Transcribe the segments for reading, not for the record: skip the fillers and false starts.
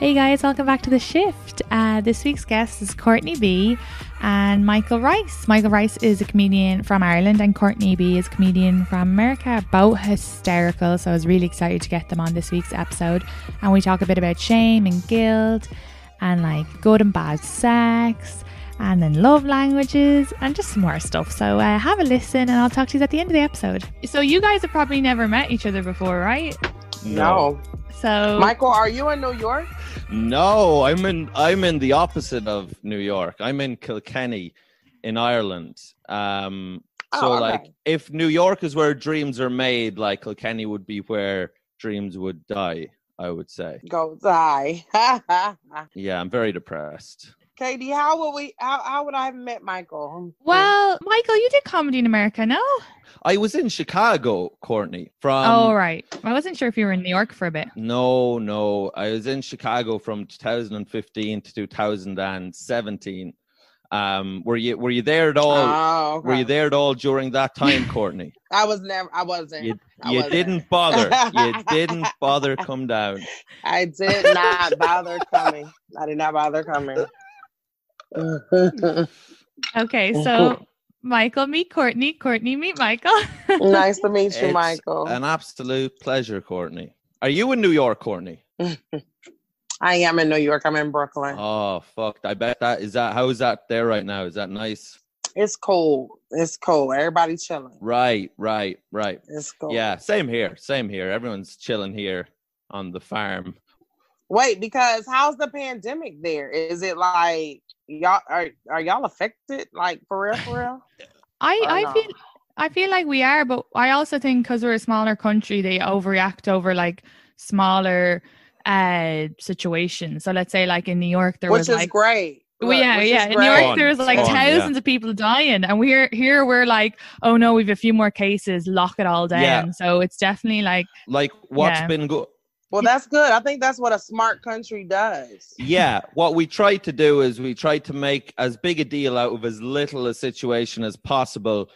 Hey guys, welcome back to The Shift. This week's guest is Courtney Bee and Michael Rice. Michael Rice is a comedian from Ireland and Courtney Bee is a comedian from America, both hysterical. So I was really excited to get them on this week's episode. And we talk a bit about shame and guilt and like good and bad sex and then love languages and just some more stuff. So have a listen and I'll talk to you at the end of the episode. So you guys have probably never met each other before, right? No. So Michael, are you in New York? No, I'm in the opposite of New York. I'm in Kilkenny in Ireland. If New York is where dreams are made, like Kilkenny would be where dreams would die, I would say. Go die. Yeah, I'm very depressed. Katie, how would I have met Michael? Well, Michael, you did comedy in America, no? I was in Chicago, Courtney. Oh, right. I wasn't sure if you were in New York for a bit. No. I was in Chicago from 2015 to 2017. Were you there at all? Oh, okay. Were you there at all during that time, Courtney? I wasn't. You didn't bother. Come down. I did not bother coming. Okay, so Michael, meet Courtney. Courtney, meet Michael. Nice to meet you, Michael. An absolute pleasure, Courtney. Are you in New York, Courtney? I am in New York. I'm in Brooklyn. Oh, fuck. I bet that is that. How is that there right now? Is that nice? It's cold. Everybody chilling. Right. It's cold. Yeah, same here. Everyone's chilling here on the farm. Wait, because how's the pandemic there? Is it like... Y'all are y'all affected, like for real? I feel like we are, but I also think because we're a smaller country, they overreact over like smaller situations. So let's say like in New York, there was like, which is great. In New York there was like thousands of people dying, and we're like, oh no, we've a few more cases, lock it all down. Yeah. So it's definitely like what's been good. Well, that's good. I think that's what a smart country does. Yeah. What we tried to do is we tried to make as big a deal out of as little a situation as possible,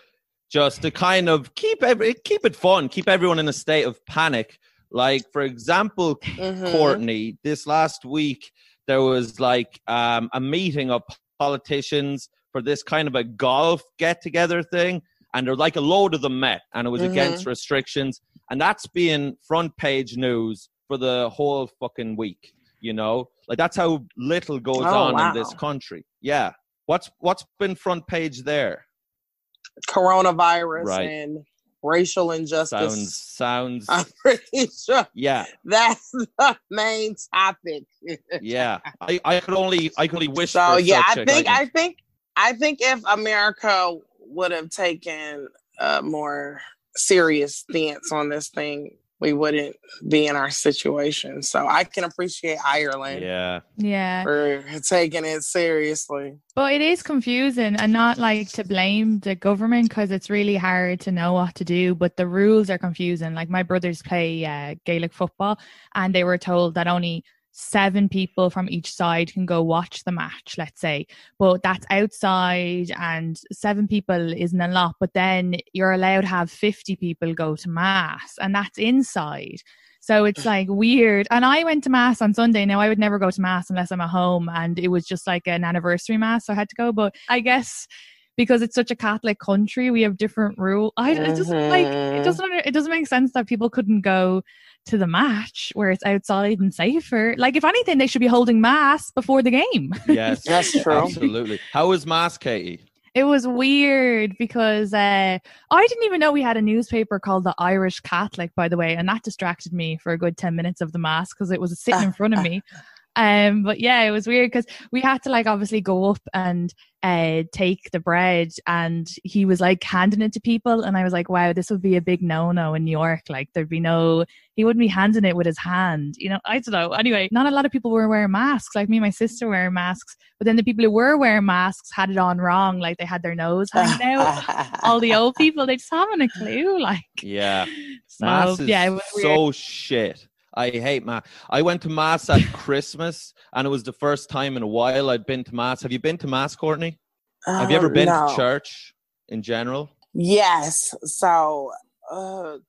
just to kind of keep it fun, keep everyone in a state of panic. Like, for example, Courtney, this last week, there was like a meeting of politicians for this kind of a golf get-together thing. And there were like a load of them met, and it was against restrictions. And that's being front page news for the whole fucking week, you know? Like, that's how little goes on in this country. Yeah. What's been front page there? Coronavirus and racial injustice. Sounds. I'm pretty sure. Yeah. That's the main topic. Yeah. I could only wish for such a thing. I think if America would have taken a more serious stance on this thing, we wouldn't be in our situation. So I can appreciate Ireland for taking it seriously. But it is confusing, and not like to blame the government because it's really hard to know what to do, but the rules are confusing. Like my brothers play Gaelic football, and they were told that only 7 people from each side can go watch the match, let's say, but that's outside and 7 people isn't a lot, but then you're allowed to have 50 people go to mass, and that's inside. So it's like weird. And I went to mass on Sunday. Now I would never go to mass unless I'm at home, and it was just like an anniversary mass, so I had to go. But I guess because it's such a Catholic country, we have different rules. It doesn't make sense that people couldn't go to the match where it's outside and safer. Like, if anything, they should be holding mass before the game. Yes, that's true. Absolutely. How was mass, Katie? It was weird because I didn't even know we had a newspaper called the Irish Catholic, by the way, and that distracted me for a good 10 minutes of the mass because it was sitting in front of me. But yeah, it was weird because we had to like obviously go up and take the bread, and he was like handing it to people, and I was like, wow, this would be a big no-no in New York. Like he wouldn't be handing it with his hand, you know? I don't know. Anyway, not a lot of people were wearing masks. Like me and my sister were wearing masks, but then the people who were wearing masks had it on wrong. Like they had their nose hanging out. All the old people, they just haven't a clue. Like, yeah, so, mass is it was so shit. I hate mass. I went to mass at Christmas, and it was the first time in a while I'd been to mass. Have you been to mass, Courtney? Have you ever been to church in general? Yes. So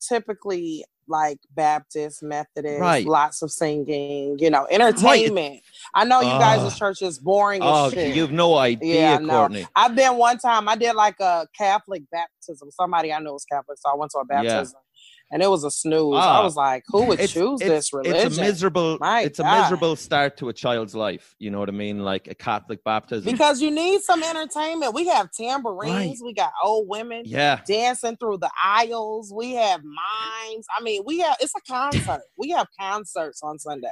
typically like Baptist, Methodist, right. Lots of singing, you know, entertainment. Right. I know you guys' church is boring as shit. You have no idea, yeah, Courtney. No. I've been one time, I did like a Catholic baptism. Somebody I knew was Catholic, so I went to a baptism. Yeah. And it was a snooze. I was like, who would choose this religion? It's a miserable start to a child's life. You know what I mean? Like a Catholic baptism. Because you need some entertainment. We have tambourines. Right. We got old women dancing through the aisles. We have mimes. I mean, it's a concert. We have concerts on Sunday.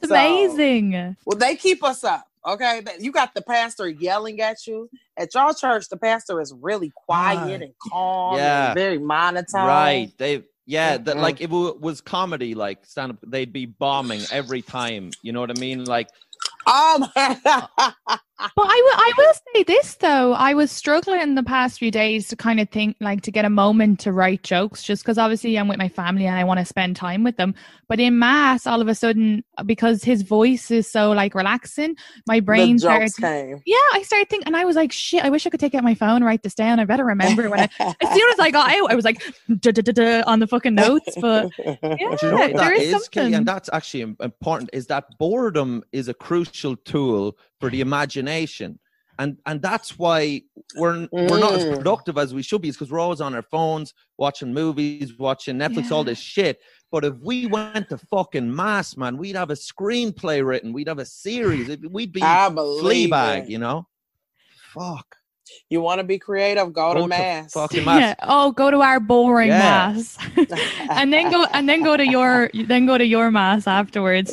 It's amazing. Well, they keep us up. Okay, you got the pastor yelling at you. At your church, the pastor is really quiet and calm and very monotone. Right. Like if it was comedy, like stand up, they'd be bombing every time. You know what I mean? Like, But I will say this though, I was struggling in the past few days to kind of think, like, to get a moment to write jokes, just because obviously I'm with my family and I want to spend time with them. But in mass, all of a sudden, because his voice is so like relaxing, my brain started. Yeah, I started thinking, and I was like, shit, I wish I could take out my phone, write this down. I better remember when as soon as I got out, I was like on the fucking notes. But yeah, you know what that is something, Katie, and that's actually important. Is that boredom is a crucial tool for the imagination. And that's why we're not as productive as we should be. It's because we're always on our phones, watching movies, watching Netflix, all this shit. But if we went to fucking mass, man, we'd have a screenplay written. We'd have a series. We'd be Fleabag, you know? Fuck. You want to be creative? Go to mass. Mass. Yeah. Oh, go to our boring mass. and then go to your mass afterwards.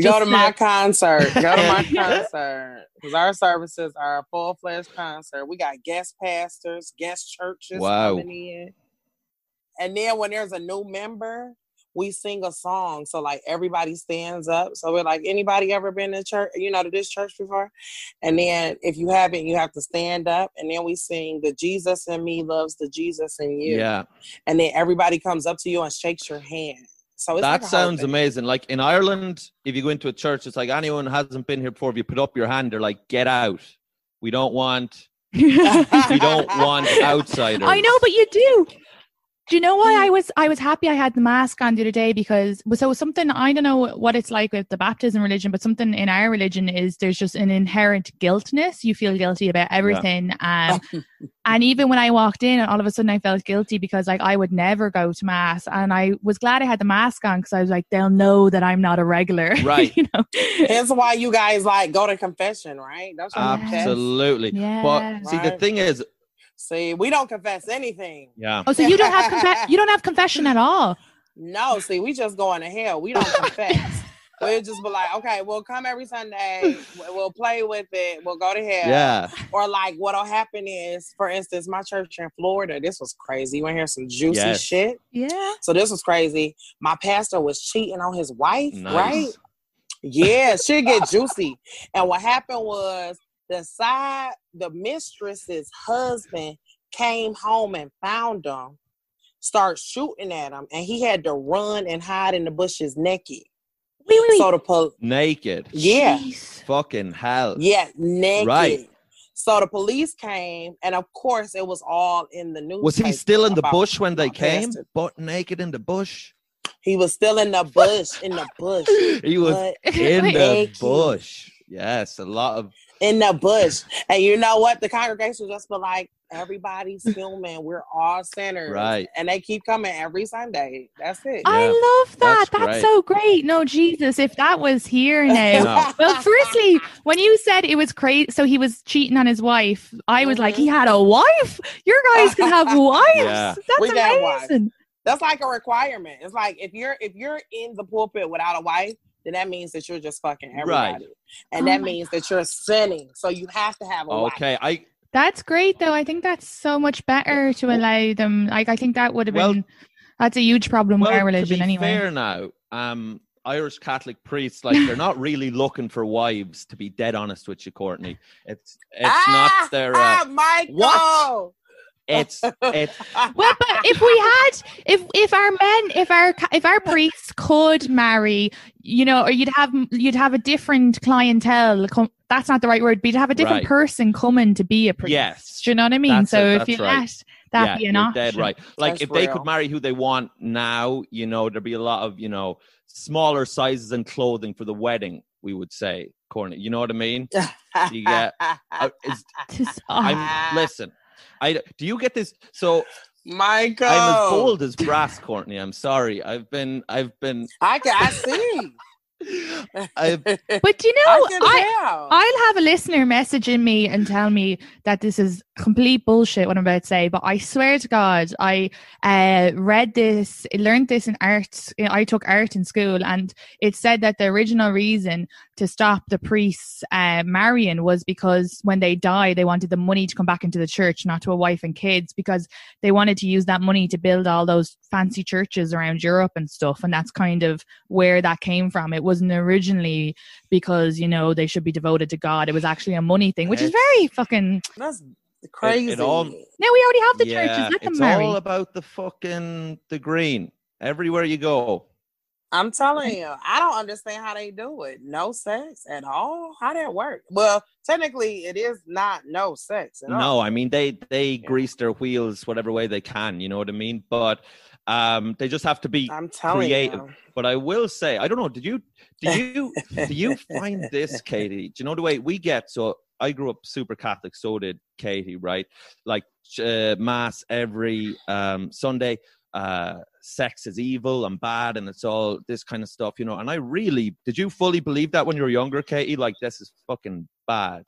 Go to my concert. Because our services are a full-fledged concert. We got guest pastors, guest churches coming in. And then when there's a new member, we sing a song. So like everybody stands up. So we're like, anybody ever been to church, you know, to this church before? And then if you haven't, you have to stand up. And then we sing the Jesus in me loves the Jesus in you. Yeah. And then everybody comes up to you and shakes your hand. So that like sounds amazing. Like in Ireland, if you go into a church, it's like anyone who hasn't been here before, if you put up your hand, they're like, get out. We don't want outsiders. I know, but you do. Do you know why I was happy I had the mask on the other day? Because something, I don't know what it's like with the baptism religion, but something in our religion is there's just an inherent guiltness. You feel guilty about everything. Yeah. And even when I walked in, all of a sudden I felt guilty because like I would never go to mass. And I was glad I had the mask on because I was like, they'll know that I'm not a regular. Right. You know? That's why you guys like go to confession, right? That's what absolutely. Yes. But see, the thing is, see, we don't confess anything. Yeah. Oh, so you don't have confession at all? No, see, we just going to hell. We don't confess. We'll just be like, okay, we'll come every Sunday. We'll play with it. We'll go to hell. Yeah. Or like what'll happen is, for instance, my church in Florida, this was crazy. You want to hear some juicy shit? Yeah. So this was crazy. My pastor was cheating on his wife, right? Yeah, shit get juicy. And what happened was, the mistress's husband came home and found him, started shooting at him, and he had to run and hide in the bushes naked. Really? So the naked. Yeah. Jeez. Fucking hell. Yeah, naked. Right. So the police came, and of course, it was all in the news. Was he still in the bush when they came? Butt naked in the bush? He was still in the bush. In the bush. He was in the bush. Yes, a lot of in the bush. And you know what? The congregation just been like, everybody's filming. We're all sinners. Right. And they keep coming every Sunday. That's it. Yeah. I love that. That's so great. No, Jesus, if that was here now. No. Well, firstly, when you said it was crazy, so he was cheating on his wife, I was like, he had a wife? Your guys can have wives? Yeah. That's we amazing. That's like a requirement. It's like, if you're in the pulpit without a wife, then that means that you're just fucking everybody. Right. And that means that you're sinning. So you have to have a wife. Okay, that's great, though. I think that's so much better to allow them. Like, I think that would have been... That's a huge problem with our religion anyway. Fair now, Irish Catholic priests, like, they're not really looking for wives, to be dead honest with you, Courtney. It's not their... Michael! What? It's well, but if our priests could marry, you know, or you'd have a different clientele. That's not the right word, but you'd have a different person coming to be a priest. Yes, do you know what I mean? That's so if you let that be an option, dead right? Like that's if real. They could marry who they want now, you know, there'd be a lot of, you know, smaller sizes and clothing for the wedding. We would say, Courtney, you know what I mean? You get. Listen. Do you get this? So, Michael, I'm as bold as brass, Courtney. I'm sorry. I've been. I see. But you know, I'll have a listener messaging me and tell me that this is complete bullshit what I'm about to say. But I swear to God, I learned this in art. I took art in school, and it said that the original reason to stop the priests marrying was because when they die, they wanted the money to come back into the church, not to a wife and kids, because they wanted to use that money to build all those fancy churches around Europe and stuff. And that's kind of where that came from. It wasn't originally because, you know, they should be devoted to God. It was actually a money thing, which is very fucking... That's crazy. Now we already have the churches. Let them marry. It's all about the fucking the green. Everywhere you go. I'm telling you, I don't understand how they do it. No sex at all? How that work? Well, technically, it is not no sex at all. No, I mean, they grease their wheels whatever way they can. You know what I mean? But... they just have to be creative. You. But I will say, I don't know. Do you find this, Katie? Do you know the way we get? So I grew up super Catholic. So did Katie, right? Like mass every Sunday. Sex is evil and bad, and it's all this kind of stuff, you know. And I really, did you fully believe that when you were younger, Katie? Like, this is fucking bad.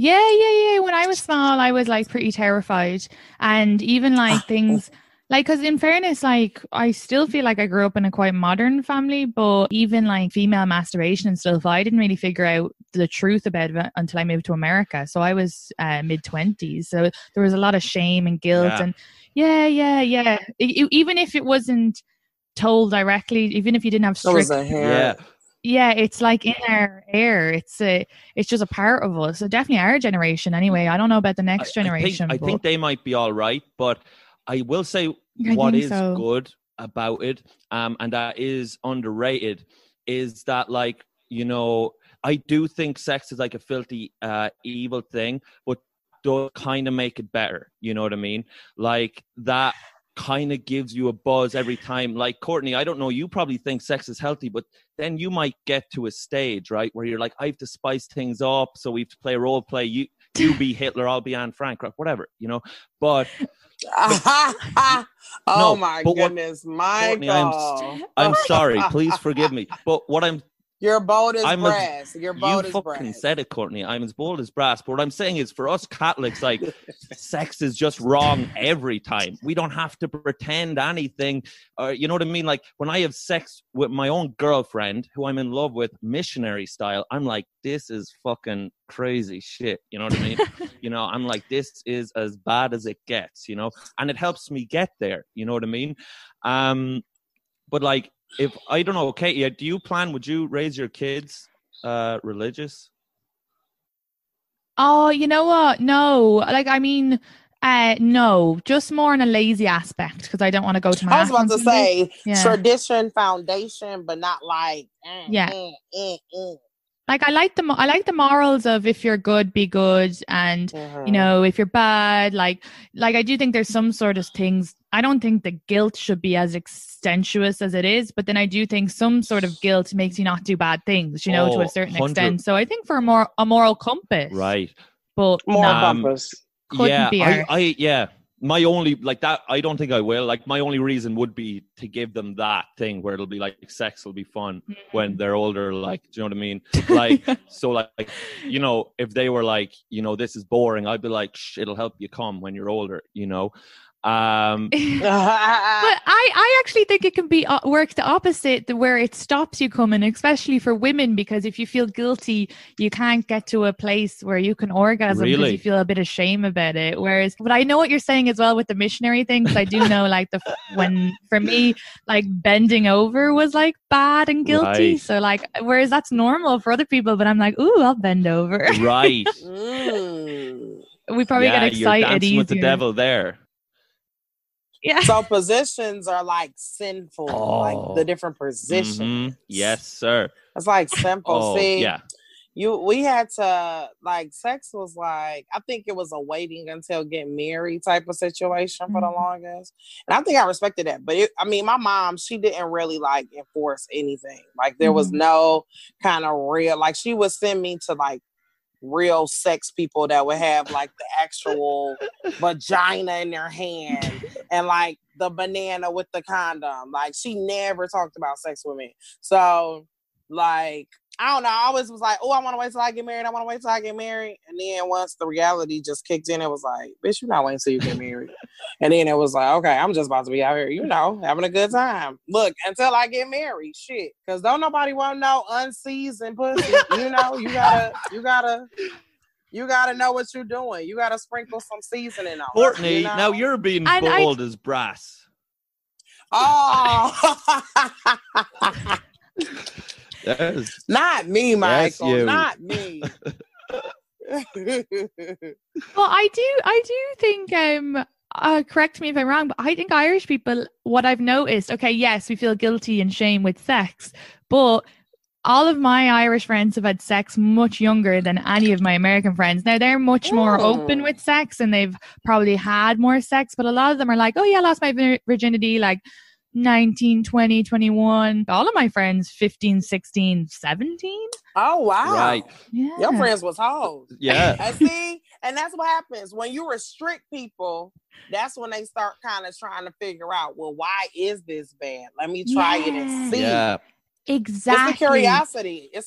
Yeah. When I was small, I was like pretty terrified, and even like things like, because in fairness, like I still feel like I grew up in a quite modern family, but even like female masturbation and stuff, I didn't really figure out the truth about it until I moved to America. So I was mid-20s. So there was a lot of shame and guilt and yeah. Even if it wasn't told directly, even if you didn't have strict... Yeah, it's like in our air. It's just a part of us. So definitely our generation anyway. I don't know about the next generation. I think they might be all right, but I will say what is good about it, and that is underrated, is that, like, you know, I do think sex is like a filthy, evil thing, but does kind of make it better. You know what I mean? Like that kind of gives you a buzz every time. Like, Courtney, I don't know, you probably think sex is healthy, but then you might get to a stage, right, where you're like, I have to spice things up, so we have to play role play. You be Hitler, I'll be Anne Frank, whatever, you know. Goodness, Michael. Courtney, I'm sorry, please forgive me, but what I'm... You're bold as brass. You're bold as brass. You fucking said it, Courtney. I'm as bold as brass. But what I'm saying is, for us Catholics, like, sex is just wrong every time. We don't have to pretend anything. Or, you know what I mean? Like, when I have sex with my own girlfriend, who I'm in love with, missionary style, I'm like, this is fucking crazy shit. You know what I mean? You know, I'm like, this is as bad as it gets, you know? And it helps me get there. You know what I mean? But, like, if I don't know, Katie, do you plan? Would you raise your kids religious? Oh, you know what? No, like I mean, no, just more in a lazy aspect because I don't want to go to my... I was about to say tradition foundation, but not like Like, I like the morals of if you're good, be good. And, you know, if you're bad, like I do think there's some sort of things. I don't think the guilt should be as extensuous as it is. But then I do think some sort of guilt makes you not do bad things, you know, to a certain extent. So I think for a moral compass. Right. But moral compass. Yeah. Yeah. My only, like that, I don't think I will. Like, my only reason would be to give them that thing where it'll be like, sex will be fun when they're older. Like, do you know what I mean? Like, so like, you know, if they were like, you know, this is boring, I'd be like, it'll help you come when you're older, you know? But I actually think it can be work the opposite, where it stops you coming, especially for women, because if you feel guilty, you can't get to a place where you can orgasm because you feel a bit of shame about it. Whereas, but I know what you're saying as well with the missionary thing, because I do know like when for me, like bending over was like bad and guilty. Right. So like, whereas that's normal for other people, but I'm like, ooh, I'll bend over. Right. We probably get excited. You're dancing with the devil there. Yeah. So positions are like sinful, like the different positions. Mm-hmm. Yes, sir. It's like simple. See, yeah. We had to, like, sex was like, I think it was a waiting until get married type of situation for the longest. And I think I respected that. But my mom, she didn't really like enforce anything. Like there was no kind of real, like she would send me to like real sex people that would have like the actual vagina in their hand and like the banana with the condom. Like she never talked about sex with me. So like, I don't know. I always was like, oh, I want to wait till I get married. And then once the reality just kicked in, it was like, bitch, you're not waiting till you get married. And then it was like, okay, I'm just about to be out here, you know, having a good time. Look, until I get married, shit. Because don't nobody want no unseasoned pussy. You know, you gotta know what you're doing. You gotta sprinkle some seasoning on. Courtney, you know? Now you're being bold as brass. Oh. Not me, Michael. Yes, not me. Well, I do think correct me if I'm wrong, but I think Irish people, what I've noticed, okay, yes, we feel guilty and shame with sex, but all of my Irish friends have had sex much younger than any of my American friends. Now, they're much more open with sex and they've probably had more sex, but a lot of them are like, oh yeah, I lost my virginity, like 19, 20, 21. All of my friends, 15, 16, 17. Oh, wow. Right. Yeah. Your friends was hoes. Yeah. And see, and that's what happens. When you restrict people, that's when they start kind of trying to figure out, well, why is this bad? Let me try it and see. Yeah. Exactly. It's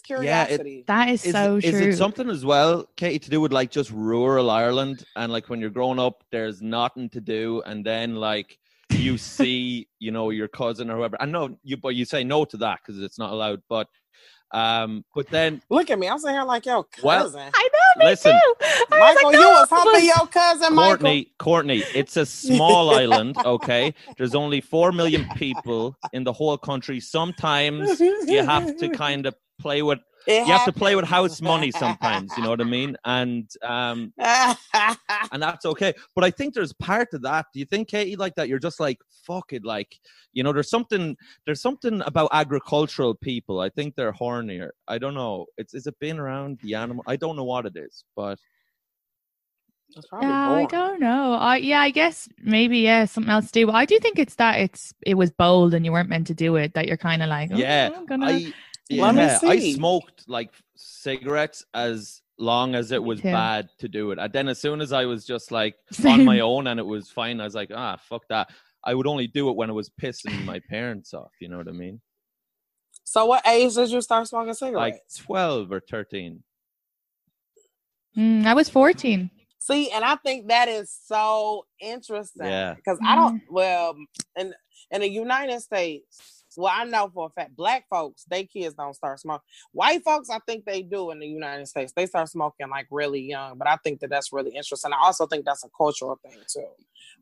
curiosity. Yeah, that is so true. Is it something as well, Katie, to do with like just rural Ireland and like when you're growing up, there's nothing to do and then like you see, you know, your cousin or whoever. I know you, but you say no to that because it's not allowed. But then look at me. I'm sitting here like your cousin. Well, I know. Listen, too. Michael, like, no, you was helping your cousin, Courtney. It's a small island. Okay, there's only 4 million people in the whole country. Sometimes you have to kind of play with. You have to play with house money sometimes, you know what I mean? And that's okay. But I think there's part of that. Do you think, Katie, like that you're just like, fuck it, like, you know, there's something about agricultural people. I think they're hornier. I don't know. Is it being around the animal? I don't know what it is, but it's probably boring. I don't know. I guess maybe, something else to do. But I do think it's that it was bold and you weren't meant to do it, that you're kind of like, I smoked like cigarettes as long as it was bad to do it. And then as soon as I was just like on my own and it was fine, I was like, fuck that. I would only do it when it was pissing my parents off. You know what I mean? So what age did you start smoking cigarettes? Like 12 or 13. I was 14. See, and I think that is so interesting. Yeah. Because in the United States, well, I know for a fact, black folks, they kids don't start smoking. White folks, I think they do in the United States. They start smoking like really young, but I think that that's really interesting. I also think that's a cultural thing too,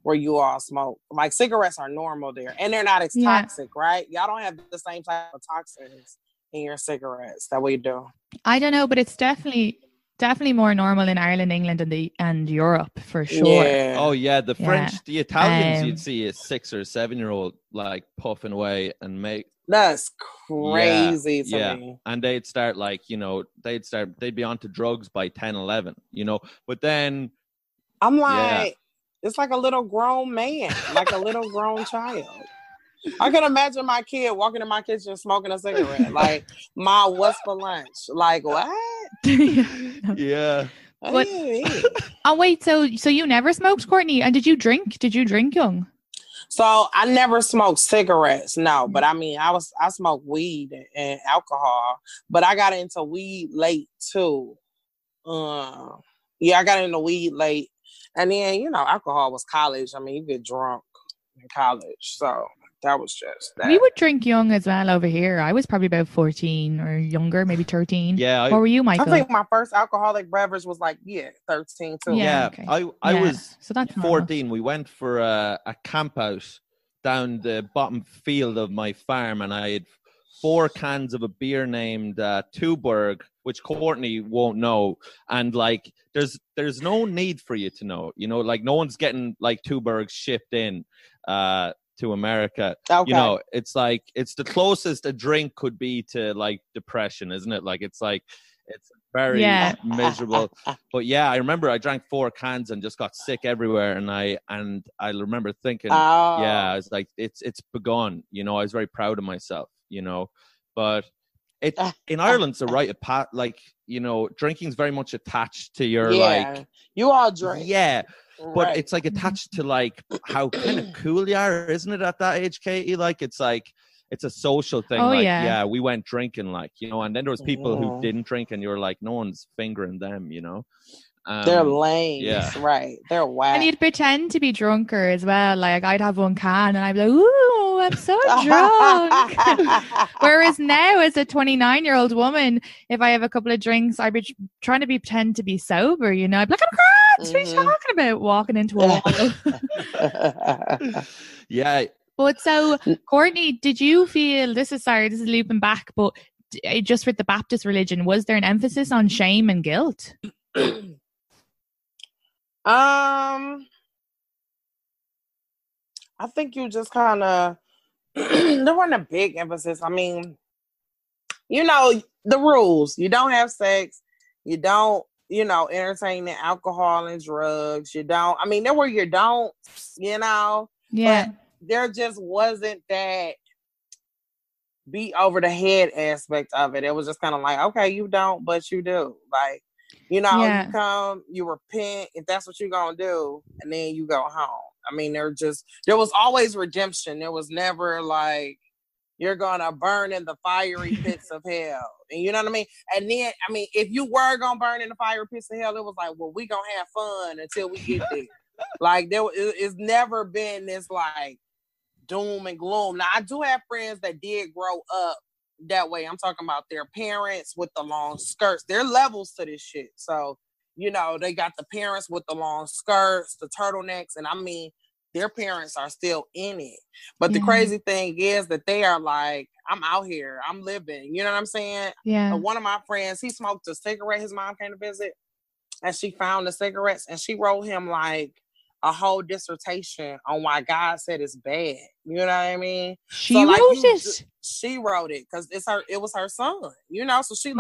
where you all smoke. Like cigarettes are normal there and they're not as toxic, right? Y'all don't have the same type of toxins in your cigarettes that we do. I don't know, but it's definitely Definitely more normal in Ireland, England, and Europe for sure. Yeah. Oh yeah, the French, the Italians, you'd see a 6 or 7 year old like puffing away and make. That's crazy to me. And they'd start they'd be onto drugs by 10, 11, But then I'm like, it's like a little grown man, like a little grown child. I can imagine my kid walking in my kitchen smoking a cigarette. Like, Ma, what's for lunch? Like, what? Yeah. What? Oh, wait. So you never smoked, Courtney? And did you drink? Did you drink young? So I never smoked cigarettes. No, but I mean, I smoked weed and alcohol, but I got into weed late too. I got into weed late, and then alcohol was college. I mean, you get drunk in college, so. That was just that. We would drink young as well over here. I was probably about 14 or younger, maybe 13. Yeah. What were you, Michael? I think my first alcoholic beverage was 13 too. Yeah. Okay. I was 14. Normal. We went for a camp out down the bottom field of my farm, and I had 4 cans of a beer named Tuborg, which Courtney won't know. And there's no need for you to know. No one's getting Tuborgs shipped in. To America, okay. It's the closest a drink could be to depression, isn't it? It's very miserable. But I remember I drank 4 cans and just got sick everywhere, and I remember thinking, I was like, it's begun. I was very proud of myself. But it's in Ireland, it's a rite of passage. Drinking's very much attached to your you all drink, but right. It's attached to how kind of cool you are, isn't it, at that age, Katie? It's a social thing. We went drinking, and then there was people who didn't drink, and you're no one's fingering them, they're lame. Yeah. Right. They're wild. And you'd pretend to be drunker as well. I'd have 1 can and I'd be ooh, I'm so drunk. Whereas now, as a 29-year-old woman, if I have a couple of drinks, I'd be trying to pretend to be sober, I'd be I'm great. What are you talking about? Walking into a wall. Yeah. But so, Courtney, did you feel, this is looping back, but just with the Baptist religion, was there an emphasis on shame and guilt? I think you just kind of there wasn't a big emphasis. I mean, the rules. You don't have sex. You don't, entertain the alcohol and drugs. You don't. I mean, there were your don'ts. Yeah. But there just wasn't that beat over the head aspect of it. It was just kind of okay, you don't, but you do. You come, you repent, if that's what you're going to do, and then you go home. I mean, there was always redemption. There was never you're going to burn in the fiery pits of hell. And you know what I mean? And then, I mean, if you were going to burn in the fiery pits of hell, it was we going to have fun until we get there. It's never been this doom and gloom. Now, I do have friends that did grow up that way. I'm talking about their parents with the long skirts. There are levels to this shit. So, they got the parents with the long skirts, the turtlenecks, and I mean, their parents are still in it. But the crazy thing is that they are I'm out here, I'm living. You know what I'm saying? Yeah. One of my friends, he smoked a cigarette. His mom came to visit, and she found the cigarettes, and she wrote him a whole dissertation on why God said it's bad. You know what I mean? She wrote it. She wrote it because it was her son. So she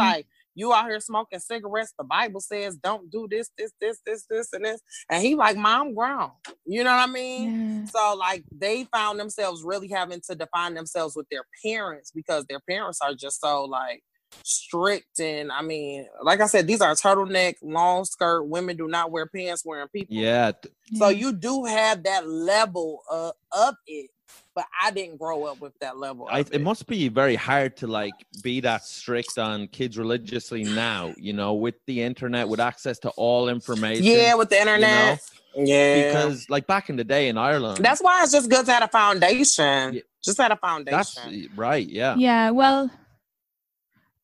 you out here smoking cigarettes. The Bible says don't do this, this, this, this, this, and this. And he Mom, grown. You know what I mean? Yeah. So they found themselves really having to define themselves with their parents because their parents are just so strict, and I mean, like I said, these are turtleneck, long skirt. Women do not wear pants, wearing people. Yeah. So you do have that level of it, but I didn't grow up with that level. It must be very hard to be that strict on kids religiously now. With the internet, with access to all information. Yeah, with the internet. Yeah. Because back in the day in Ireland, that's why it's just good to have a foundation. Yeah. Just had a foundation. That's right. Yeah. Yeah. Well.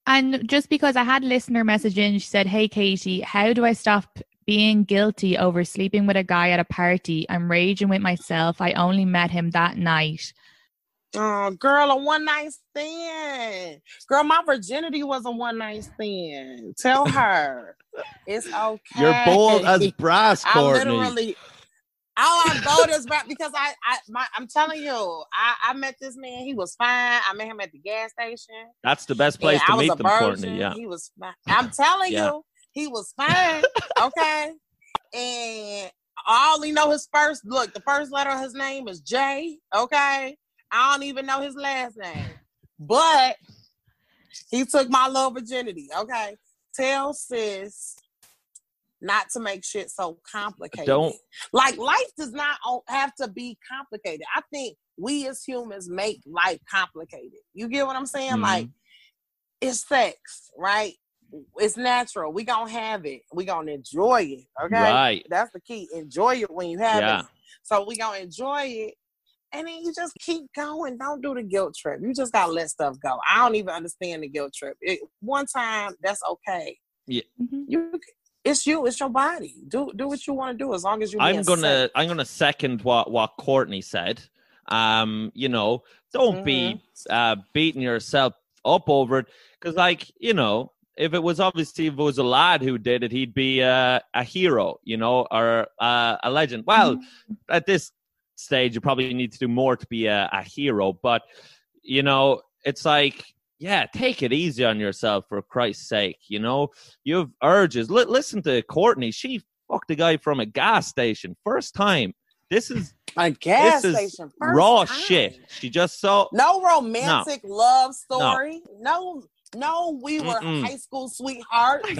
And just because I had a listener message in, she said, hey, Katie, how do I stop being guilty over sleeping with a guy at a party? I'm raging with myself. I only met him that night. Oh, girl, a one-night stand. Girl, my virginity was a one-night stand. Tell her. It's okay. You're bold as brass, Courtney. I'm bold as brass because I'm telling you, I met this man. He was fine. I met him at the gas station. That's the best place to meet them, Courtney. Yeah. He was fine. I'm telling you, he was fine. Okay? And all he know his first, look, the first letter of his name is J. Okay? I don't even know his last name, but he took my little virginity. Okay, tell sis not to make shit so complicated. Don't, like, life does not have to be complicated. I think we as humans make life complicated. You get what I'm saying? Mm-hmm. Like, it's sex, right? It's natural. We gonna have it. We gonna enjoy it. Okay, right. That's the key. Enjoy it when you have it. So we gonna enjoy it. And then you just keep going. Don't do the guilt trip. You just got to let stuff go. I don't even understand the guilt trip. One time, that's okay. Yeah. Mm-hmm. It's you. It's your body. Do what you want to do as long as you're being safe. I'm going to second what Courtney said. Don't be beating yourself up over it. Because, if it was a lad who did it, he'd be a hero, or a legend. Well, at this stage you probably need to do more to be a hero, but it's like, take it easy on yourself, for Christ's sake. You have urges. Listen to Courtney. She fucked a guy from a gas station first time. This is a gas station first raw time. Shit she just saw. No romantic love story. No, we were high school sweethearts.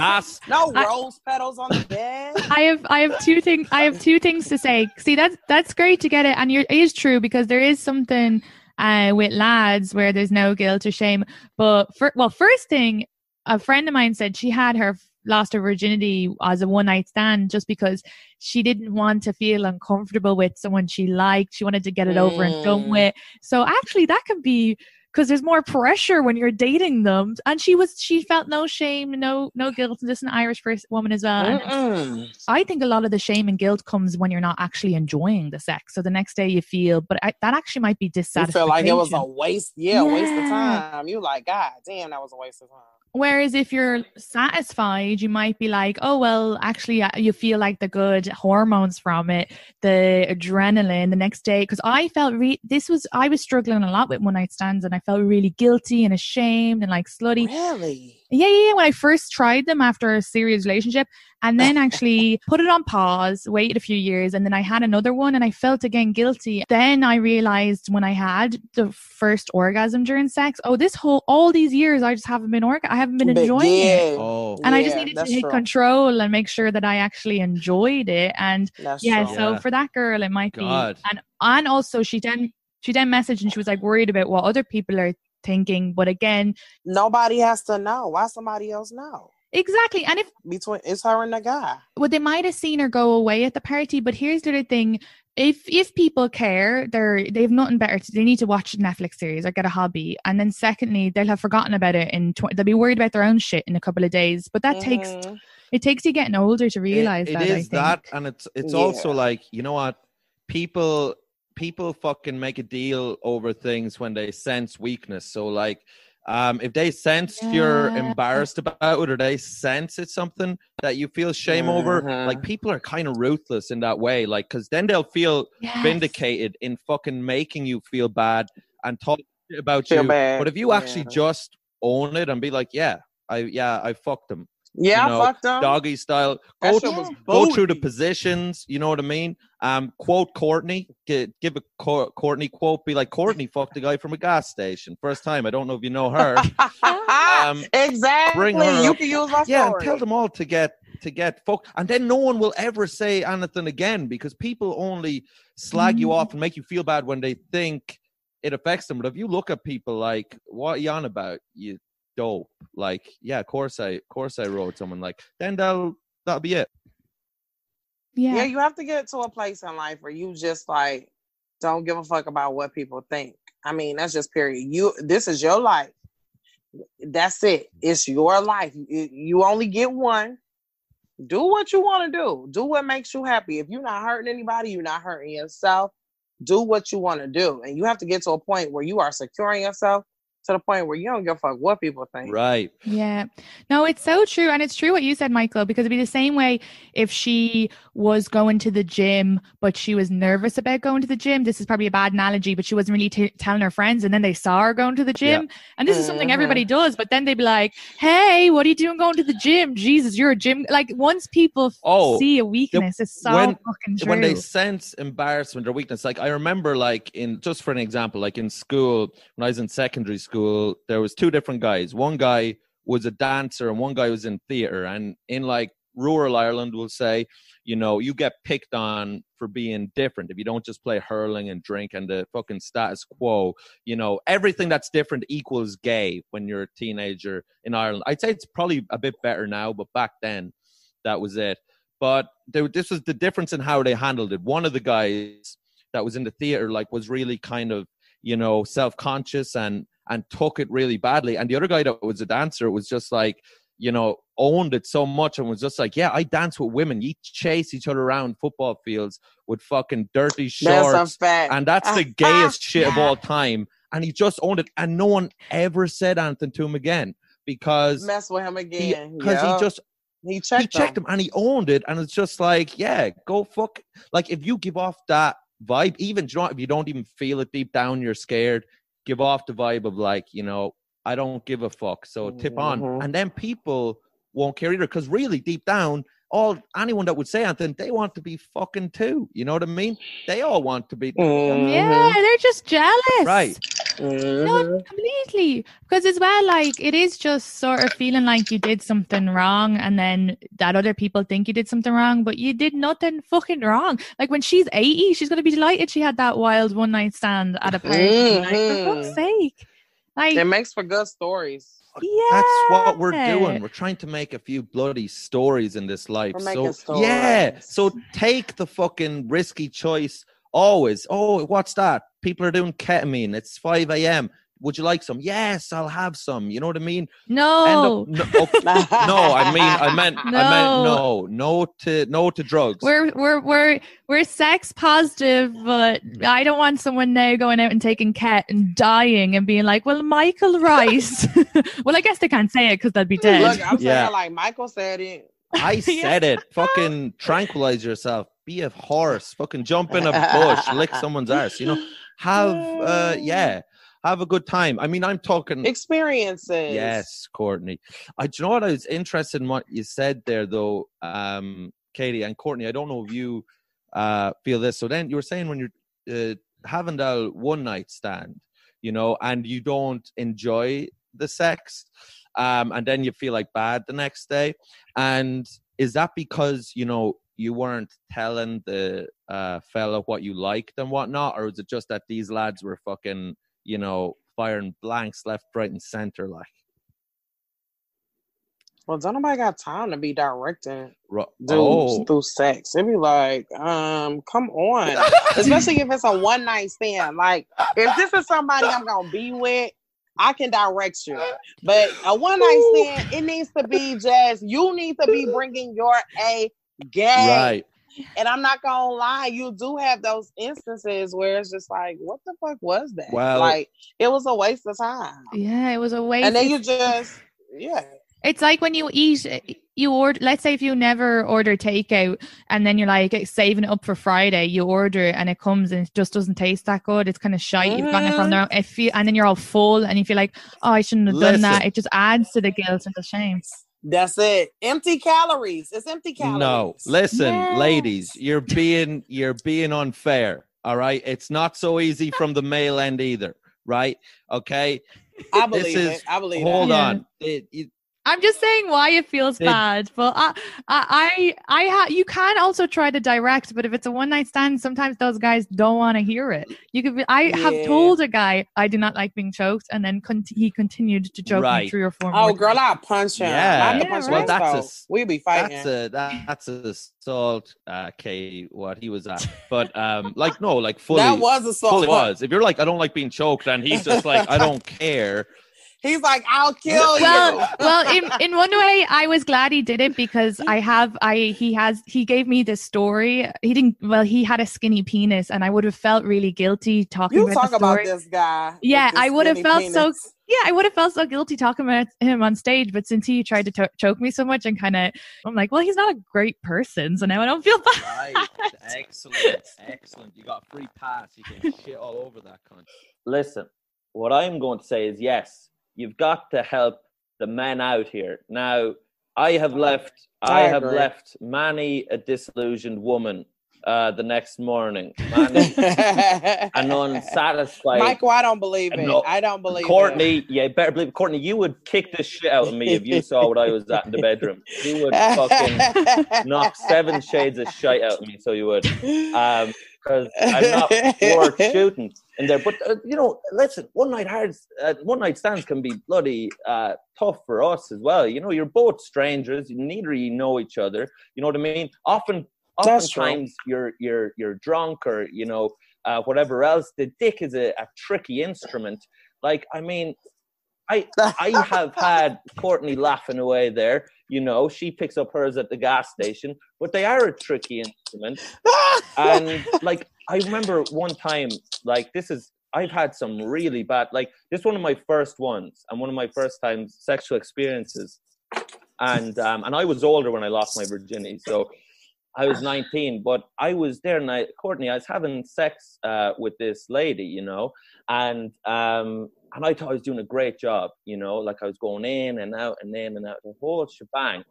No rose petals on the bed. I have two things to say. See, that's great to get it, and it is true, because there is something with lads where there's no guilt or shame. But first thing, a friend of mine said she had lost her virginity as a one-night stand just because she didn't want to feel uncomfortable with someone she liked. She wanted to get it over and done with. So actually, that can be. Because there's more pressure when you're dating them, and she felt no shame, no guilt. This is an Irish woman as well. I think a lot of the shame and guilt comes when you're not actually enjoying the sex. So the next day you feel, that actually might be dissatisfaction. You feel like it was a waste, waste of time. You like, God damn, that was a waste of time. Whereas if you're satisfied, you might be like, oh, well, actually, you feel like the good hormones from it, the adrenaline the next day. Because I felt I was struggling a lot with one night stands, and I felt really guilty and ashamed and like slutty. Really? Yeah. When I first tried them after a serious relationship, and then actually put it on pause, waited a few years, and then I had another one and I felt again guilty. Then I realized when I had the first orgasm during sex, all these years I just haven't been enjoying it. Oh, and I just needed to take control and make sure that I actually enjoyed it. And so for that girl it might be. And also she then messaged and she was like worried about what other people are thinking, but again, nobody has to know. Why somebody else know? Exactly. And if it's her and the guy, they might have seen her go away at the party. But here's the other thing: if people care, they've nothing better to do. They need to watch a Netflix series or get a hobby. And then secondly, they'll have forgotten about it, and they'll be worried about their own shit in a couple of days. But that takes you getting older to realize that. It is that, and it's also like, you know what, people fucking make a deal over things when they sense weakness. So like, if they sense you're embarrassed about it, or they sense it's something that you feel shame over, like, people are kind of ruthless in that way. Like, cause then they'll feel vindicated in fucking making you feel bad and talk about you. Bad. But if you actually just own it and be like, I fucked them. Yeah, fuck them. Doggy style. Go through the positions. You know what I mean? Quote Courtney. Give a Courtney quote. Be like, Courtney fucked a guy from a gas station first time. I don't know if you know her. Exactly. Bring her up. You can use my story. Yeah, and tell them all to get fucked, and then no one will ever say anything again, because people only slag you off and make you feel bad when they think it affects them. But if you look at people like, what are you on about? You dope. Like, of course I wrote someone, like, then that'll be it. Yeah, you have to get to a place in life where you just like don't give a fuck about what people think. I mean, that's just period. This is your life. That's it. It's your life. You only get one. Do what you want to do. Do what makes you happy. If you're not hurting anybody, you're not hurting yourself. do what you want to do. And you have to get to a point where you are securing yourself to the point where you don't give a fuck what people think. Right. Yeah. No, it's so true. And it's true what you said, Michael, because it'd be the same way if she was going to the gym, but she was nervous about going to the gym. This is probably a bad analogy, but she wasn't really telling her friends, and then they saw her going to the gym. Yeah. And this is something everybody does, but then they'd be like, hey, what are you doing going to the gym? Jesus, you're a gym. Like, once people see a weakness, it's so fucking true. When they sense embarrassment or weakness, like I remember, like in, just for an example, like in school, when I was in secondary school, there was two different guys. One guy was a dancer and one guy was in theater. And in like rural Ireland, we'll say, you know, you get picked on for being different if you don't just play hurling and drink and the fucking status quo. You know, everything that's different equals gay when you're a teenager in Ireland. I'd say it's probably a bit better now, but back then that was it. But this was the difference in how they handled it. One of the guys that was in the theater, like, was really kind of, you know, self-conscious and took it really badly. And the other guy that was a dancer was just like, you know, owned it so much and was just like, yeah, I dance with women. You chase each other around football fields with fucking dirty shorts. And that's the gayest shit of all time. And he just owned it. And no one ever said anything to him again because... Mess with him again. Because he checked him and he owned it. And it's just like, yeah, go fuck. Like, if you give off that vibe, even if you don't even feel it deep down, you're scared, give off the vibe of like, you know, I don't give a fuck, so tip on. And then people won't care either, because really deep down, anyone that would say anything, they want to be fucking too. You know what I mean? They all want to be. Yeah, they're just jealous. Right. No, completely. Because as well, like, it is just sort of feeling like you did something wrong, and then that other people think you did something wrong, but you did nothing fucking wrong. Like, when she's 80, she's going to be delighted she had that wild one night stand at a party. Like, for fuck's sake. Like, it makes for good stories. Yeah. That's what we're doing. We're trying to make a few bloody stories in this life. So take the fucking risky choice always. Oh, what's that? People are doing ketamine. It's 5 a.m. Would you like some? Yes, I'll have some. You know what I mean? No. No to drugs. We're sex positive, but I don't want someone now going out and taking ket and dying and being like, well, Michael Rice. Well, I guess they can't say it because they'd be dead. Look, I'm saying like Michael said it. I said it. Fucking tranquilize yourself. Be a horse. Fucking jump in a bush. Lick someone's ass. You know, have a good time. I mean, I'm talking experiences. Yes, Courtney. Do you know what I was interested in what you said there, though, Katie and Courtney? I don't know if you feel this. So then you were saying when you're having that one night stand, you know, and you don't enjoy the sex, and then you feel like bad the next day. And is that because, you know, you weren't telling the fella what you liked and whatnot, or is it just that these lads were fucking, you know, firing blanks left, right, and center, like? Well, don't nobody got time to be directing dudes through sex. It'd be like, come on. Especially if it's a one-night stand. Like, if this is somebody I'm going to be with, I can direct you. But a one-night stand, it needs to be just, you need to be bringing your A game. Right. And I'm not gonna lie, you do have those instances where it's just like, what the fuck was that? Well, like, it was a waste of time. Yeah, it was a waste. And then you just, it's like when you eat, you order, let's say if you never order takeout and then you're like saving it up for Friday, you order it and it comes and it just doesn't taste that good. It's kind of shite. You've gotten it from there. And then you're all full and you feel like, oh, I shouldn't have done that. It just adds to the guilt and the shame. That's it. Empty calories. It's empty calories. No, listen, ladies, you're being unfair. All right. It's not so easy from the male end either. Right. Okay. I believe it. Hold on. I'm just saying why it feels bad, but you can also try to direct, but if it's a one night stand, sometimes those guys don't want to hear it. I have told a guy I do not like being choked, and then he continued to choke me 3 or 4 more. Oh, girl, I'll punch him. Yeah, well, we'll be fighting. That's assault, Katie, what he was at, but like fully that was assault. Fully was. If you're like, I don't like being choked, and he's just like, I don't care. He's like, I'll kill you. Well, in one way, I was glad he did it because he gave me this story. He had a skinny penis and I would have felt really guilty talking about the story. You talk about this guy. Yeah, I would have felt so guilty talking about him on stage. But since he tried to choke me so much and I'm like, well, he's not a great person. So now I don't feel bad. Right. Excellent. You got a free pass. You can shit all over that cunt. Listen, what I'm going to say is yes. You've got to help the men out here. Now, I have left many a disillusioned woman the next morning. And unsatisfied. Michael, I don't believe it. I don't believe Courtney, it. Yeah, better believe it. Courtney, you would kick the shit out of me if you saw what I was at in the bedroom. You would fucking knock seven shades of shite out of me, so you would. Because I'm not worth shooting in there. But, listen, one night stands can be bloody tough for us as well. You know, you're both strangers. Neither of you know each other. You know what I mean? Oftentimes you're drunk or, whatever else. The dick is a tricky instrument. Like, I mean, I have had Courtney laughing away there. You know, she picks up hers at the gas station, but they are a tricky instrument. And I remember one time, I've had some really bad, this is one of my first ones and one of my first times sexual experiences. And I was older when I lost my virginity. So I was 19, but I was there and Courtney, I was having sex with this lady, and I thought I was doing a great job, I was going in and out and in and out, the whole shebang,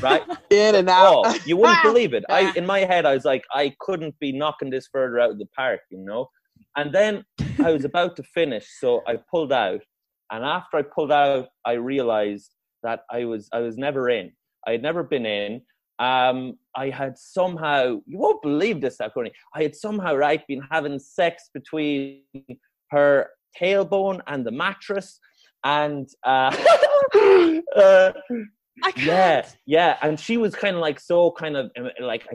right? In and out. Oh, you wouldn't believe it. In my head, I was like, I couldn't be knocking this further out of the park, And then I was about to finish, so I pulled out. And after I pulled out, I realized that I was never in. I had never been in. I had somehow, you won't believe this, Courtney, I had somehow, right, been having sex between her tailbone and the mattress, and yeah, and she was I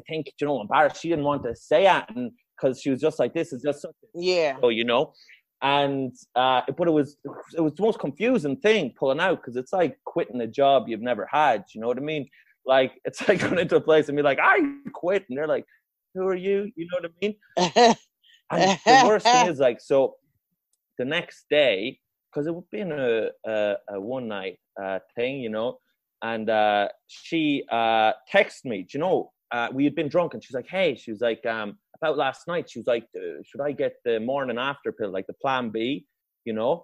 think, embarrassed. She didn't want to say that, and because she was just like, this is just something, and but it was the most confusing thing pulling out, because it's like quitting a job you've never had, you know what I mean? Like, it's like going into a place and be like, I quit. And they're like, who are you? You know what I mean? And the worst thing is, so the next day, because it would be in a one-night thing, and she texted me, we had been drunk. And she's like, hey, she was like, about last night, she was like, should I get the morning after pill, like the plan B, And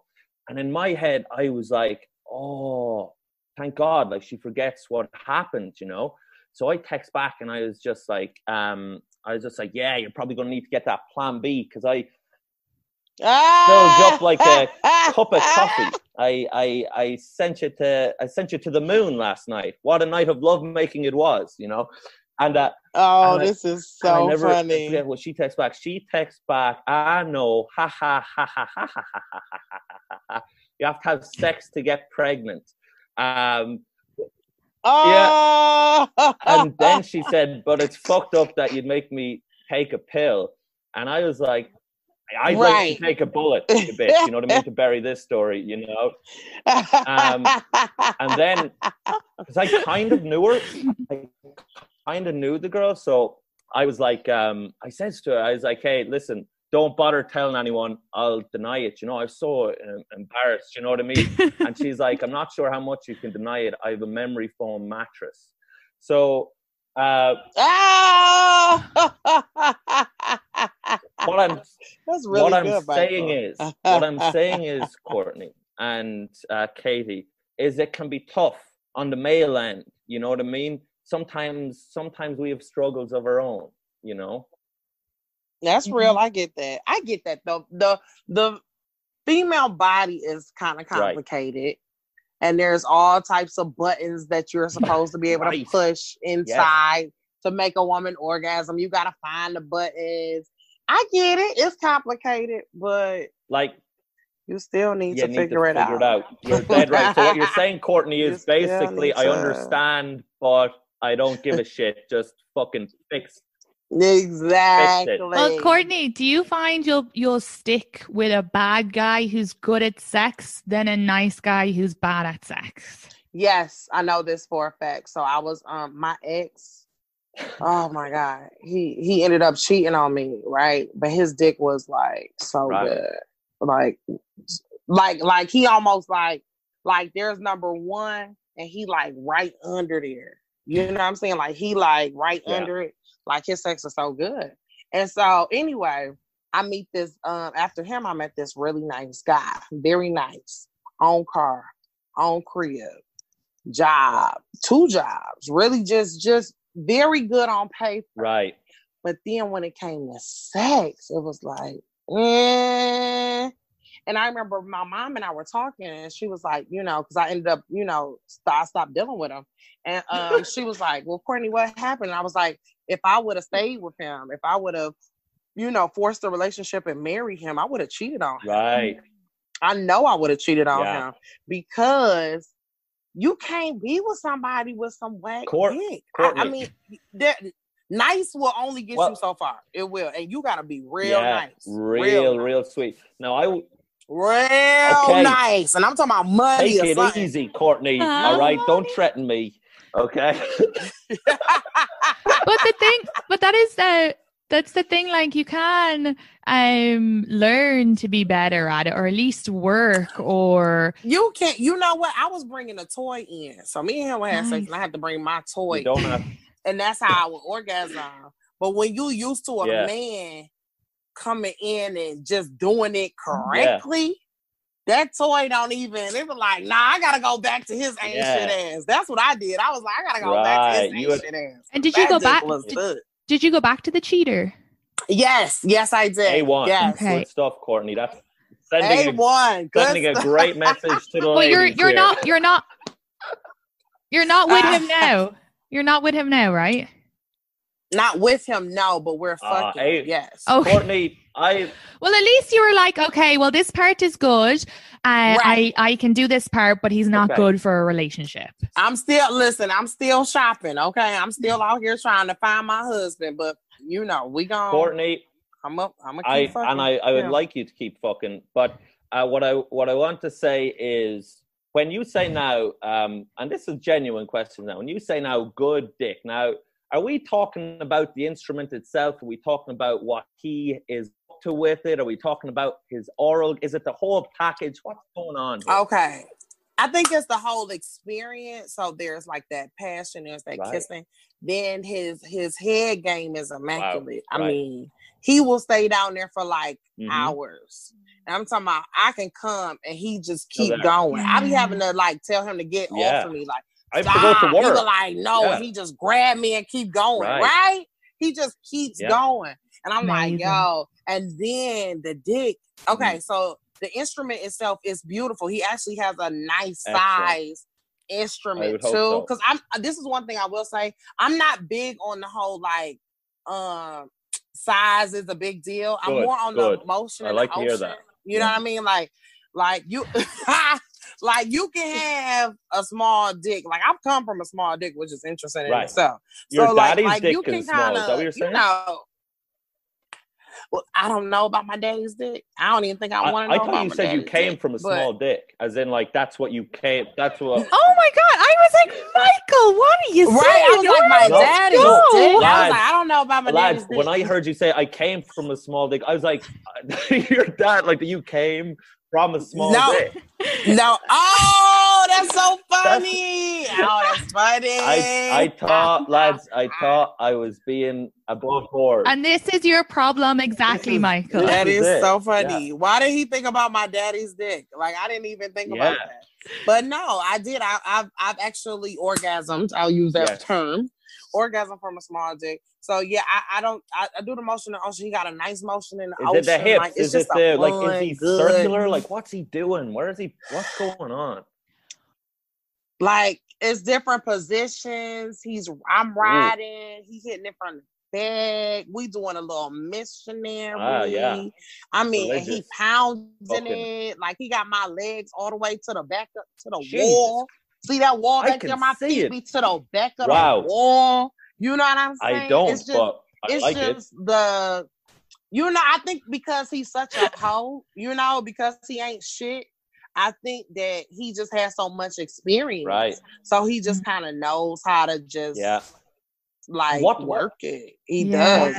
in my head, I was like, oh, thank God, she forgets what happened, So I text back and I was just like, yeah, you're probably going to need to get that plan B, because I filled up a cup of coffee. I sent you to the moon last night. What a night of lovemaking it was, And this is so funny. Well, she texts back. I know, ha ha ha ha ha ha ha ha ha ha. You have to have sex to get pregnant. And then she said, but it's fucked up that you'd make me take a pill. And I was like, I'd like to take a bullet a bit, you know what I mean, to bury this story, and then, because I kind of knew her, I kind of knew the girl, so I was like, I said to her, I was like, hey, listen, don't bother telling anyone, I'll deny it. I was so embarrassed, you know what I mean? And she's like, I'm not sure how much you can deny it. I have a memory foam mattress. So, what I'm saying is, Courtney and Katie, is it can be tough on the male end. You know what I mean? Sometimes we have struggles of our own, That's real. I get that. Though the female body is kind of complicated, and there's all types of buttons that you're supposed to be able to push inside to make a woman orgasm. You gotta find the buttons. I get it. It's complicated, but you still need to figure it out. You're dead right. So what you're saying, Courtney, is basically I understand, but I don't give a shit. Just fucking fix Exactly. Well, Courtney, do you find you'll stick with a bad guy who's good at sex than a nice guy who's bad at sex? Yes, I know this for a fact. So I was my ex. Oh my God, he ended up cheating on me, right? But his dick was like so good, like he almost like there's number one, and he like right under there. You know what I'm saying? Like he like right under it. Like his sex is so good. And so anyway, I meet this, after him, I met this really nice guy, very nice, own car, own crib, job, 2 jobs, really just very good on paper. Right. But then when it came to sex, it was like, And I remember my mom and I were talking, and she was like, you know, because I ended up, you know, I stopped dealing with him. And she was like, well, Courtney, what happened? And I was like, if I would have stayed with him, if I would have, you know, forced the relationship and married him, I would have cheated on him. Right. I know I would have cheated on him, because you can't be with somebody with some whack dick. I mean, that nice will only get you so far. It will. And you got to be real nice. Real sweet. Now, nice. And I'm talking about money. Take it easy, Courtney. All right? Money. Don't threaten me. Okay. But that is that's the thing, like you can learn to be better at it, or at least work, or you can't, you know what? I was bringing a toy in. So me and him had sex and I had to bring my toy. You don't have... And that's how I would orgasm. But when you used to a man coming in and just doing it correctly, that toy don't even, it was like, nah, I gotta go back to his ancient ass. That's what I did. I was like, I gotta go back to his ancient ass. And did you go back? Did you go back to the cheater? Yes, I did. A1. Yes. Okay. Good stuff, Courtney. That's sending A1. Sending a great message to the ladies. Well, you're not with him now. You're not with him now, right? Not with him, no, but we're fucking, yes. Okay. Courtney, well, at least you were like, okay, well, this part is good. I can do this part, but he's not good for a relationship. I'm still shopping, okay? I'm still out here trying to find my husband, but, you know, we gone. Courtney, I'm going to keep fucking. And I would like you to keep fucking, but what I want to say is, when you say now, and this is a genuine question now, when you say now, good dick, now, are we talking about the instrument itself? Are we talking about what he is up to with it? Are we talking about his oral? Is it the whole package? What's going on here? Okay. I think it's the whole experience. So there's like that passion, there's that kissing. Then his head game is immaculate. Wow. I mean, he will stay down there for like hours. And I'm talking about I can come and he just keep going. I be having to like tell him to get off of me, like, I forgot to work. He was like, no, and he just grabbed me and keep going, right? He just keeps going. And I'm like, yo. And then the dick. Okay, so the instrument itself is beautiful. He actually has a nice size instrument too. Because this is one thing I will say. I'm not big on the whole like size is a big deal. I'm more on the motion. I like to hear that. You know what I mean? Like you... Like, you can have a small dick. Like, I've come from a small dick, which is interesting in itself. Your daddy's dick you is small. Is that what you're saying? You know, well, I don't know about my daddy's dick. I don't even think I want to know about my daddy's dick. I thought you said you came from a small dick. As in, like, that's what you came... That's what... Oh, my God! I was like, Michael, what are you saying? Right? I was like, my daddy's dick. Lads, I was like, I don't know about my daddy's dick. When I heard you say, I came from a small dick, I was like, your dad, like, you came... From a small dick. No. Oh, that's so funny. That's funny. I thought, lads, I was being above board. And this is your problem exactly, Michael. That is so funny. Yeah. Why did he think about my daddy's dick? Like, I didn't even think about that. But no, I did. I've actually orgasmed. I'll use that term. Orgasm from a small dick. So yeah, I do the motion in the ocean. He got a nice motion in the ocean. Is it the hips? Like, is it the like? Is he circular? Like, what's he doing? Where is he? What's going on? Like, it's different positions. I'm riding. Ooh. He hitting it from the back. We doing a little missionary. I mean, and he pounding it. Like, he got my legs all the way to the back up to the wall. See that wall back there? My feet be to the back of the wall. You know what I'm saying? I don't, just, but It's like just it. The, you know, I think because he's such a hoe, you know, because he ain't shit, I think that he just has so much experience. Right. So he just kind of knows how to just, like, work it. He does.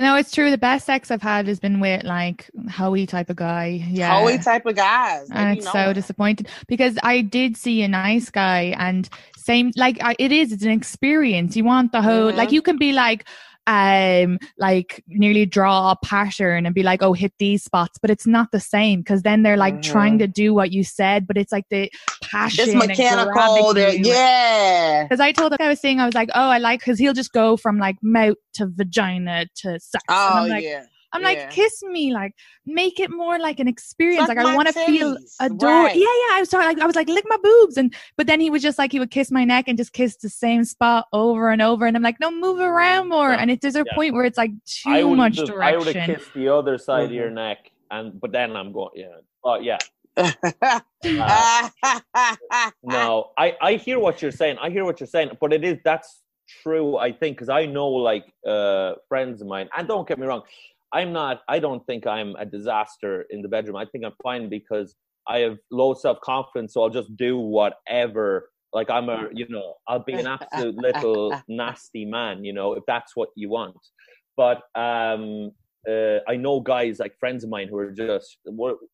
No, it's true. The best sex I've had has been with, like, hoey type of guy. Yeah. Hoey type of guys. And it's so disappointed because I did see a nice guy and same, like, it's an experience. You want the whole, like, you can be like nearly draw a pattern and be like, oh, hit these spots, but it's not the same because then they're like trying to do what you said, but it's like the passion, it's mechanical, because I told the guy I was seeing, I was like, oh, I like, because he'll just go from like mouth to vagina to sex, and I'm like, kiss me, like, make it more like an experience. Like I want to feel adored. Right. Yeah. I was like, lick my boobs. But then he was just like, he would kiss my neck and just kiss the same spot over and over. And I'm like, no, move around more. Yeah. And there's a point where it's like too much direction. I would have kissed the other side of your neck. But then I'm going, no, I hear what you're saying. But that's true, I think, because I know like friends of mine, and don't get me wrong, I don't think I'm a disaster in the bedroom. I think I'm fine because I have low self-confidence, so I'll just do whatever. Like I'll be an absolute little nasty man, you know, if that's what you want. But I know guys, like friends of mine, who are just,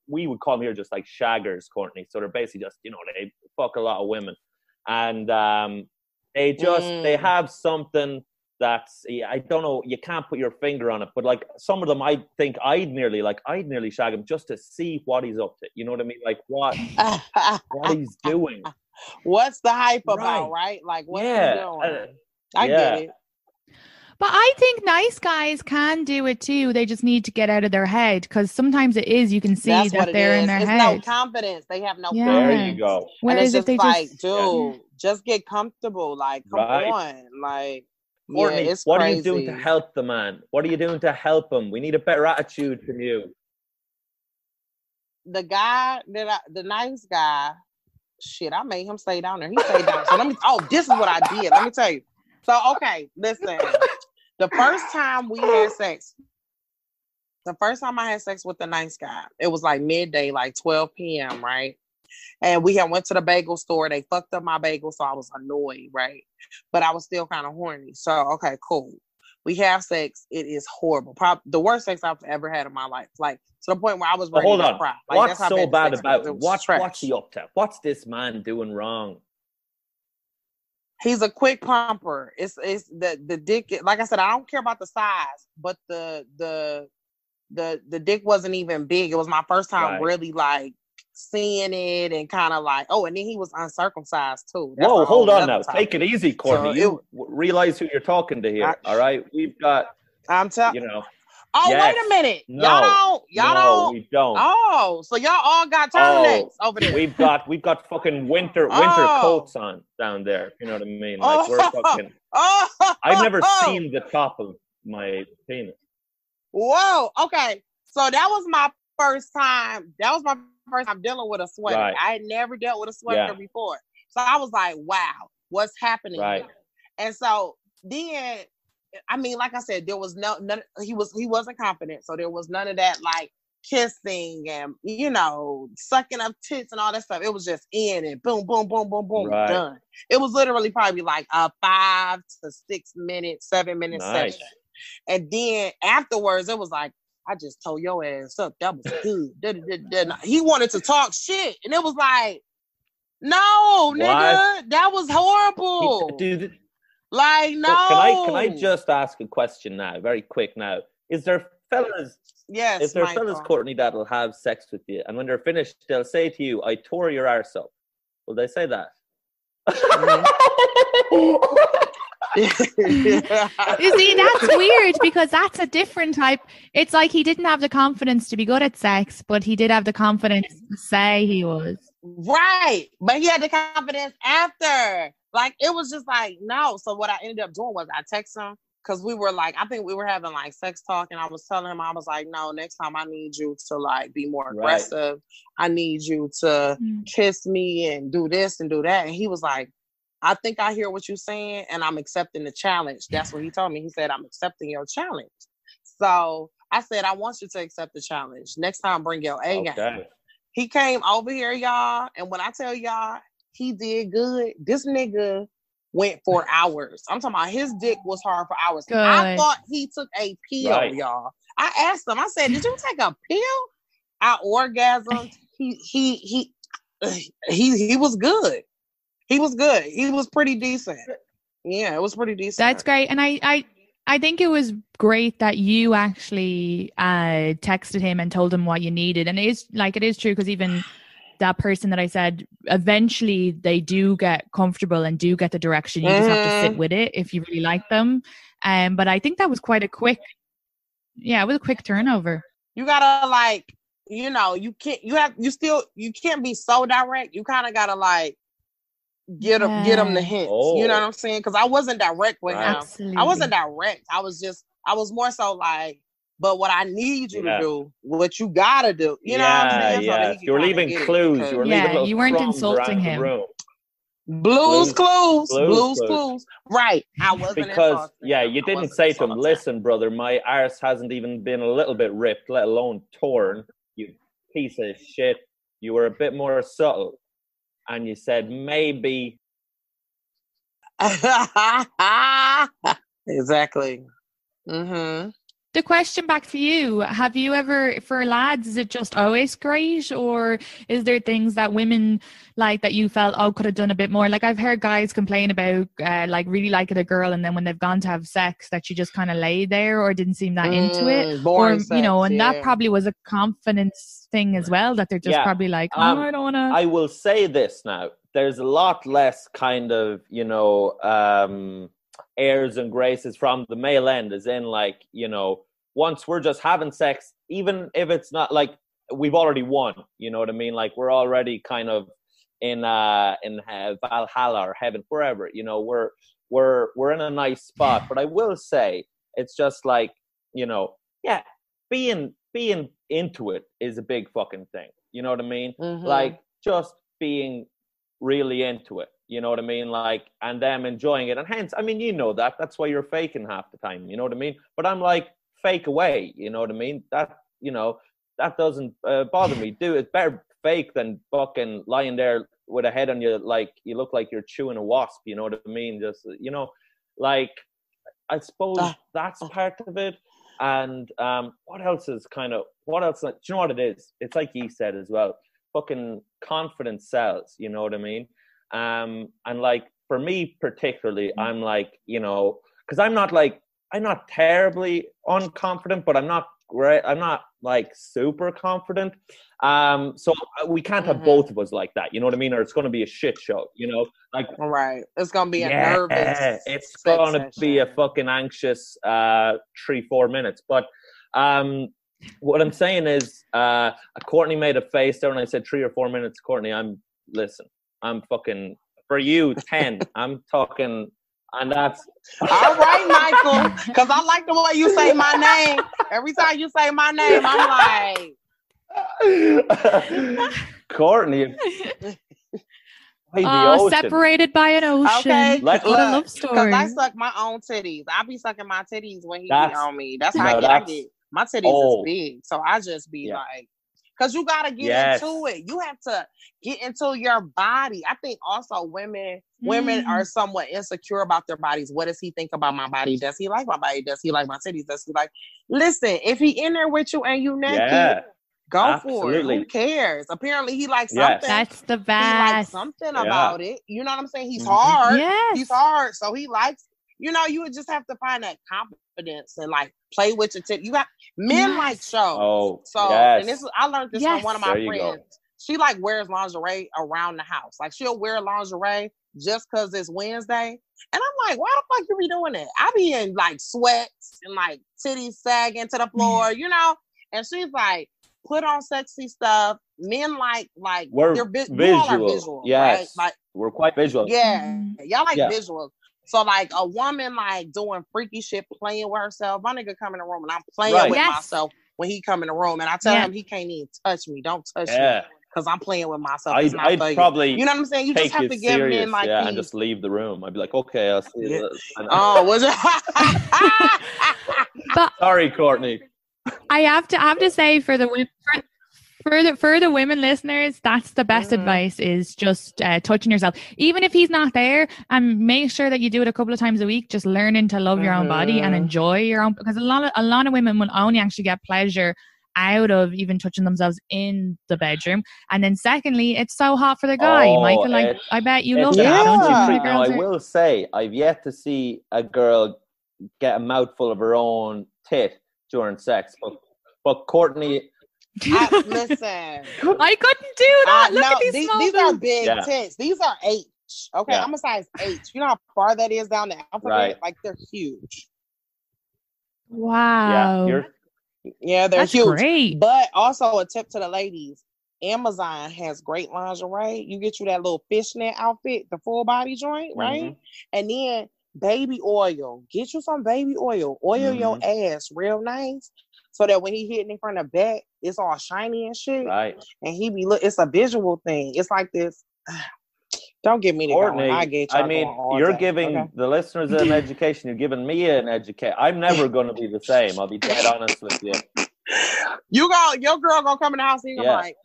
we would call them here just like shaggers, Courtney. So they're basically just, you know, they fuck a lot of women. And they just, they have something that's, I don't know, you can't put your finger on it, but like some of them, I think I'd nearly shag him just to see what he's up to, you know what I mean, like what he's doing, what's the hype about, right? Like what's he doing? Get it. But I think nice guys can do it too. They just need to get out of their head, because sometimes it is, you can see that they're in their head. It's no confidence. They have no confidence. There you go. Whereas if they just, dude, just get comfortable. Like, come on. Like, Courtney, it's what crazy. Are you doing to help the man? What are you doing to help him? We need a better attitude from you. The guy, the nice guy, shit, I made him stay down there. He stayed down. So this is what I did. Let me tell you. So, okay, listen. The first time I had sex with the nice guy, it was like midday, like 12 p.m., right? And we had went to the bagel store. They fucked up my bagel, so I was annoyed, right? But I was still kind of horny. So, okay, cool. We have sex. It is horrible. Probably the worst sex I've ever had in my life. Like, to the point where I was ready to cry. Like, what's so bad about it? What's he up to? What's this man doing wrong? He's a quick pumper. It's the dick. Like I said, I don't care about the size, but the dick wasn't even big. It was my first time really like seeing it, and kind of like, and then he was uncircumcised too. That's whoa, hold on now. Take it easy, Courtney. So you realize who you're talking to here, all right? We've got. I'm telling you know. Oh, yes. Wait a minute. No, y'all don't. We don't. Oh, so y'all all got turtlenecks over there. We've got fucking winter coats on down there. You know what I mean? Like we're fucking. I've never seen the top of my penis. Whoa. Okay. So that was my first time. Dealing with a sweater. Right. I had never dealt with a sweater before. So I was like, wow, what's happening here? And so then, I mean, like I said, there was none. He wasn't confident, so there was none of that like kissing and, you know, sucking up tits and all that stuff. It was just in and boom, boom, boom, boom, boom, done. It was literally probably like a 7 minute session. And then afterwards, it was like, I just told your ass up. That was good. He wanted to talk shit, and it was like, no, nigga, that was horrible. Dude. Like, no. So can I just ask a question now, very quick now? Is there fellas? Yes. Is there fellas, Courtney, that'll have sex with you, and when they're finished, they'll say to you, "I tore your arse up." Will they say that? You see, that's weird, because that's a different type. It's like he didn't have the confidence to be good at sex, but he did have the confidence to say he was. Right. But he had the confidence after. Like, it was just like, no. So what I ended up doing was I texted him, because we were like, I think we were having like sex talk, and I was telling him, I was like, no, next time I need you to like be more aggressive. I need you to kiss me and do this and do that. And he was like, I think I hear what you're saying and I'm accepting the challenge. That's what he told me. He said, I'm accepting your challenge. So I said, I want you to accept the challenge. Next time, bring your A game. Okay. He came over here, y'all. And when I tell y'all, he did good. This nigga went for hours. I'm talking about his dick was hard for hours. Good. I thought he took a pill, y'all. I asked him, I said, did you take a pill? I orgasmed. He was good. He was good. He was pretty decent. Yeah, it was pretty decent. That's great. And I think it was great that you actually texted him and told him what you needed. And it is true, because even that person that I said, eventually they do get comfortable and do get the direction. You just have to sit with it if you really like them. But I think that was quite a quick, it was a quick turnover. You gotta you can't be so direct. You kind of gotta get them the hints. Oh. You know what I'm saying? Because I wasn't direct with him. Absolutely. I wasn't direct. I was more so but what I need you to do, what you gotta do. You know what I'm saying? Yeah. So you were leaving clues. You weren't insulting him. Blues clues. Right. I wasn't insulting. Yeah, you didn't say to him, listen, brother, my arse hasn't even been a little bit ripped, let alone torn, you piece of shit. You were a bit more subtle. And you said, maybe. Exactly. Mm-hmm. The question back for you, have you ever, for lads, is it just always great? Or is there things that women like that you felt, could have done a bit more? Like, I've heard guys complain about, really liking a girl, and then when they've gone to have sex, that she just kind of lay there or didn't seem that into it. Boring sex, that probably was a confidence thing as well, that they're just probably like, I don't want to. I will say this now. There's a lot less kind of, airs and graces from the male end, as in once we're just having sex, even if it's not we've already won, you know what I mean? We're already kind of in Valhalla or heaven, wherever, we're in a nice spot. But I will say, it's just being into it is a big fucking thing. You know what I mean? Mm-hmm. Just being really into it. You know what I mean? And them enjoying it. And hence, that's why you're faking half the time. You know what I mean? But I'm fake away. You know what I mean? That doesn't bother me. Dude, it's better fake than fucking lying there with a head on you. You look like you're chewing a wasp. You know what I mean? Just, I suppose that's part of it. And what else? Do you know what it is? It's like he said as well. Fucking confidence sells. You know what I mean? For me particularly, I'm because I'm not terribly unconfident, but I'm not great. I'm not super confident. So we can't have both of us like that. You know what I mean? Or it's going to be a shit show, right. It's going to be a nervous. It's going to be a fucking anxious, 3-4 minutes. But, what I'm saying is, Courtney made a face there and I said 3 or 4 minutes, Courtney, I'm fucking for you 10. I'm talking, and that's all right, Michael. Because I like the way you say my name. Every time you say my name, I'm like, Courtney. Separated by an ocean. Okay, what a love story. Because I suck my own titties. I be sucking my titties when he be on me. That's how I get. My titties is big, so I just be because you got to get into it. You have to get into your body. I think also women are somewhat insecure about their bodies. What does he think about my body? Does he like my body? Does he like my titties? Does he like... Listen, if he in there with you and you naked, go for it. Who cares? Apparently he likes something. That's the best. He likes something about it. You know what I'm saying? He's hard. Yes. He's hard, so he likes... you would just have to find that confidence and play with your tip. You got men like shows. Oh, so and this is, I learned this from one of my friends. Go. She wears lingerie around the house. She'll wear lingerie just because it's Wednesday. And I'm like, why the fuck you be doing that? I be in sweats and titties sagging to the floor, And she's like, put on sexy stuff. Men we're visual. Yes, right? We're quite visual. Yeah, y'all visual. So, a woman, doing freaky shit, playing with herself. My nigga come in the room and I'm playing with myself when he come in the room. And I tell him he can't even touch me. Don't touch me. because I'm playing with myself. I'd probably, you know what I'm saying? You just have to give serious, men like and just leave the room. I'd be like, okay, I'll see you. Oh, was it? Sorry, Courtney. I have to say for the women listeners, that's the best advice, is just touching yourself. Even if he's not there, and make sure that you do it a couple of times a week, just learning to love your own body and enjoy your own, because a lot of women will only actually get pleasure out of even touching themselves in the bedroom. And then secondly, it's so hot for the guy, Michael. Like, I bet you love that, don't you? Now, I will say, I've yet to see a girl get a mouthful of her own tit during sex, but Courtney... I couldn't do that. Look at these small. These are big tits. These are H. Okay, I'm a size H. You know how far that is down the alphabet? Right. Like, they're huge. Wow. They're that's huge. Great. But also a tip to the ladies: Amazon has great lingerie. You get you that little fishnet outfit, the full body joint, right? Mm-hmm. And then baby oil. Get you some baby oil. Oil your ass real nice, so that when he hitting it from the back, it's all shiny and shit. Right. And he be look. It's a visual thing. It's like this. Don't give me the Courtney, I get you. I mean, you're giving the listeners an education. You're giving me an education. I'm never going to be the same. I'll be dead honest with you. Your girl going to come in the house and you're going to be like,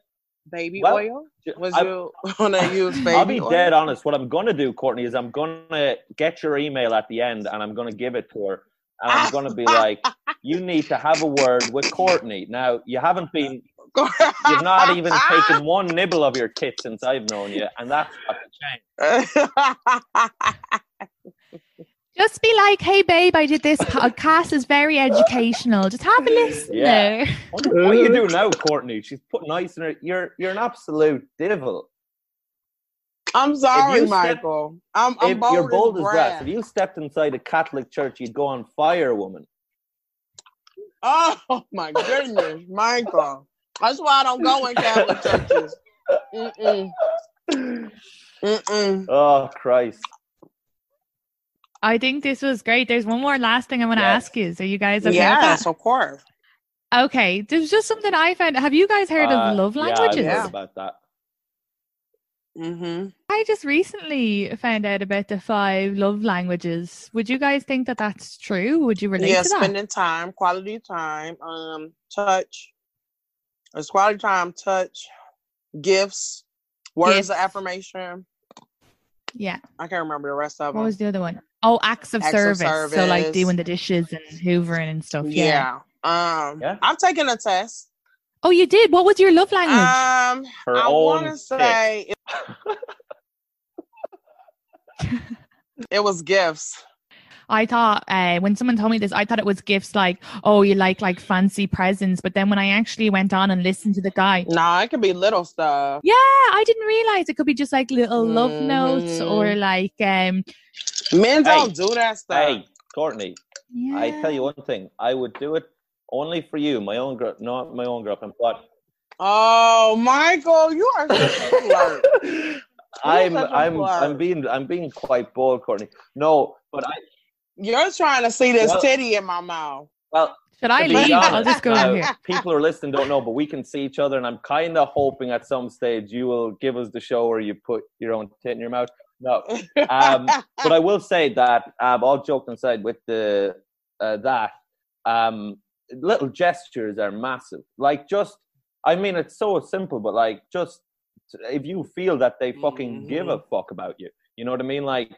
baby oil? Was you going to use baby oil? I'll be dead honest. What I'm going to do, Courtney, is I'm going to get your email at the end and I'm going to give it to her. And I'm going to be like, you need to have a word with Courtney. Now, you haven't been... You've not even taken one nibble of your tit since I've known you, and that's got to change. Just be like, hey babe, I did this podcast, is very educational. Just have a listen. Yeah. What do you do now, Courtney? She's putting ice in her. You're an absolute divil. I'm sorry, Michael. I'm bold. You're bold as brass. If you stepped inside a Catholic church, you'd go on fire, woman. Oh my goodness, Michael. That's why I don't go in Catholic churches. Oh, Christ. I think this was great. There's one more last thing I want to ask you. So you guys okay with that? Yes, of course. Okay. There's just something I found. Have you guys heard of love languages? Yeah, I've heard about that. Mm-hmm. I just recently found out about the 5 love languages. Would you guys think that that's true? Would you relate to that? Yeah, spending time, quality time, touch. It's quality time, touch, gifts, words of affirmation. Yeah. I can't remember the rest of them. What was the other one? Oh, acts of service. So like doing the dishes and hoovering and stuff. Yeah. I've taken a test. Oh, you did? What was your love language? I want to say it was gifts. I thought when someone told me this, I thought it was gifts like, oh, you like fancy presents. But then when I actually went on and listened to the guy. Nah, it could be little stuff. Yeah, I didn't realize it could be just like little love notes or like. Men don't do that stuff. Hey, Courtney, I tell you one thing. I would do it only for you, my own girl, not my own girlfriend. But oh, Michael, you are so I'm being quite bold, Courtney. No, but I. You're trying to see this titty in my mouth. Well, should I leave? Honest, I'll just go in here. People who are listening don't know, but we can see each other, and I'm kind of hoping at some stage you will give us the show where you put your own tit in your mouth. No, but I will say that all joking aside, with the little gestures are massive. Like just, I mean, it's so simple, but like just if you feel that they fucking give a fuck about you, you know what I mean, like.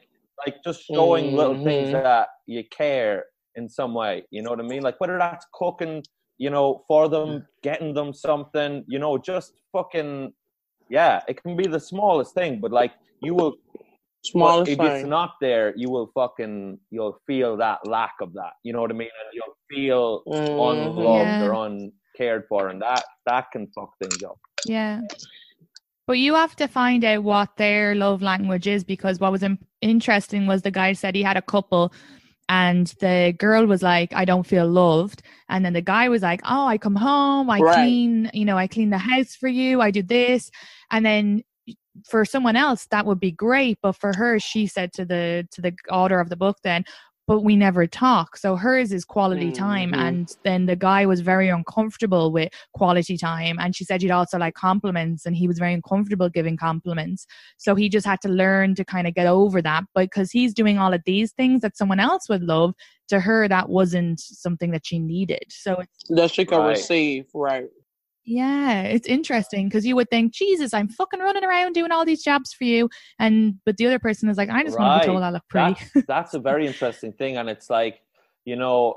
Like just showing little things that you care in some way, you know what I mean? Like whether that's cooking, you know, for them, getting them something, you know, just fucking, it can be the smallest thing, but like you will, if it's not there, you will fucking, you'll feel that lack of that, you know what I mean? And you'll feel unloved or uncared for, and that can fuck things up. Yeah. But you have to find out what their love language is, because what was interesting was the guy said he had a couple and the girl was like, I don't feel loved. And then the guy was like, oh, I come home, I clean, you know, I clean the house for you, I do this. And then for someone else, that would be great. But for her, she said to the author of the book then, but we never talk. So hers is quality time. And then the guy was very uncomfortable with quality time. And she said he'd also like compliments, and he was very uncomfortable giving compliments. So he just had to learn to kind of get over that, because he's doing all of these things that someone else would love. To her, that wasn't something that she needed. So it's that she could receive, right? Yeah, it's interesting, because you would think, Jesus, I'm fucking running around doing all these jobs for you, but the other person is like, I just want to be told I look pretty. That's a very interesting thing, and it's like, you know,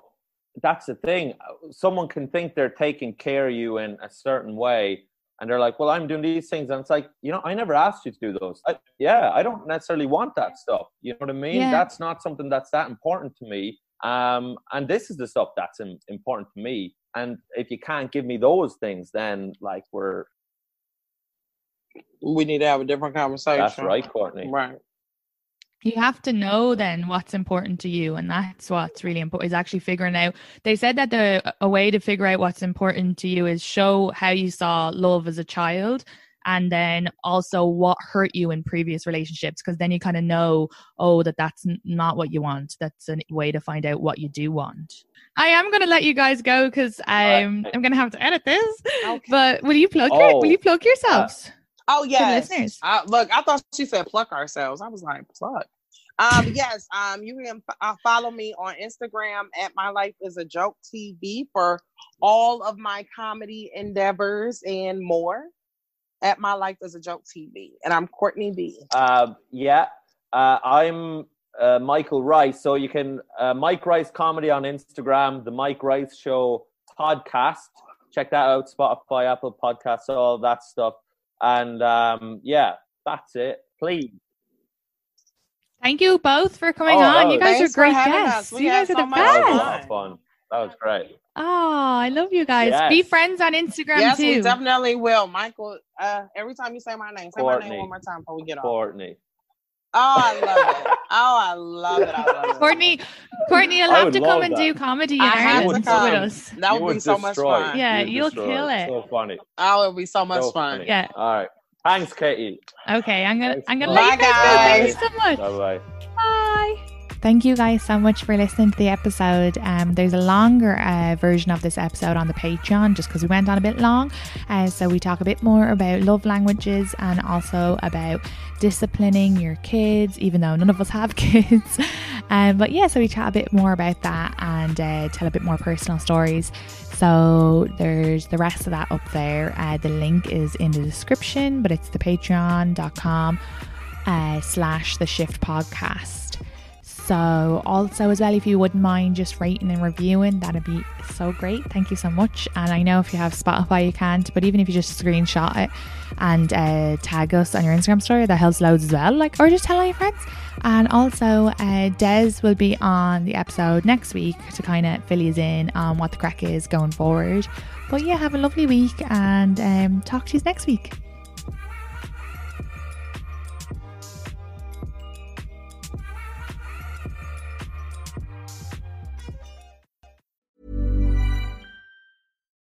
that's the thing. Someone can think they're taking care of you in a certain way, and they're like, well, I'm doing these things, and it's like, you know, I never asked you to do those. I don't necessarily want that stuff. You know what I mean? Yeah. That's not something that's that important to me. And this is the stuff that's important to me. And if you can't give me those things, then like we need to have a different conversation. That's right, Courtney. Right. You have to know then what's important to you. And that's what's really important, is actually figuring out. They said that a way to figure out what's important to you is show how you saw love as a child. And then also what hurt you in previous relationships, because then you kind of know, that's not what you want. That's a way to find out what you do want. I am going to let you guys go, because I'm going to have to edit this. Okay. But will you plug plug yourselves? Yes. Listeners? I thought she said pluck ourselves. I was like, pluck. Yes, you can follow me on Instagram at My Life is a Joke TV for all of my comedy endeavors and more. At My Life is a Joke TV, and I'm Courtney Bee. I'm Michael Rice. So you can Mike Rice Comedy on Instagram, The Mike Rice Show Podcast. Check that out, Spotify, Apple Podcasts, all that stuff. And that's it. Please. Thank you both for coming on. You guys are great guests. You guys are the best. That was a lot of fun. That was great. Oh, I love you guys. Yes. Be friends on Instagram too. Yes, we definitely will. Michael, every time you say my name, Courtney. Say my name one more time before we get off. Courtney. Oh, I love it. Courtney, you'll have to come and do comedy in Ireland with us. That would be so much fun. Yeah, you'll kill it. So funny. Oh, it'll be so much fun. Yeah. All right. Thanks, Katie. Okay, I'm gonna let you guys go. Thank you so much. Bye-bye. Bye. Thank you guys so much for listening to the episode. There's a longer version of this episode on the Patreon, just because we went on a bit long. So we talk a bit more about love languages, and also about disciplining your kids, even though none of us have kids. So we chat a bit more about that, and tell a bit more personal stories. So there's the rest of that up there. The link is in the description, but it's the patreon.com/theshiftpodcast. So also as well, if you wouldn't mind just rating and reviewing, that'd be so great. Thank you so much. And I know if you have Spotify, you can't, but even if you just screenshot it and tag us on your Instagram story, that helps loads as well. Like, or just tell all your friends. And also Des will be on the episode next week to kind of fill you in on what the crack is going forward. But yeah, have a lovely week, and talk to you next week.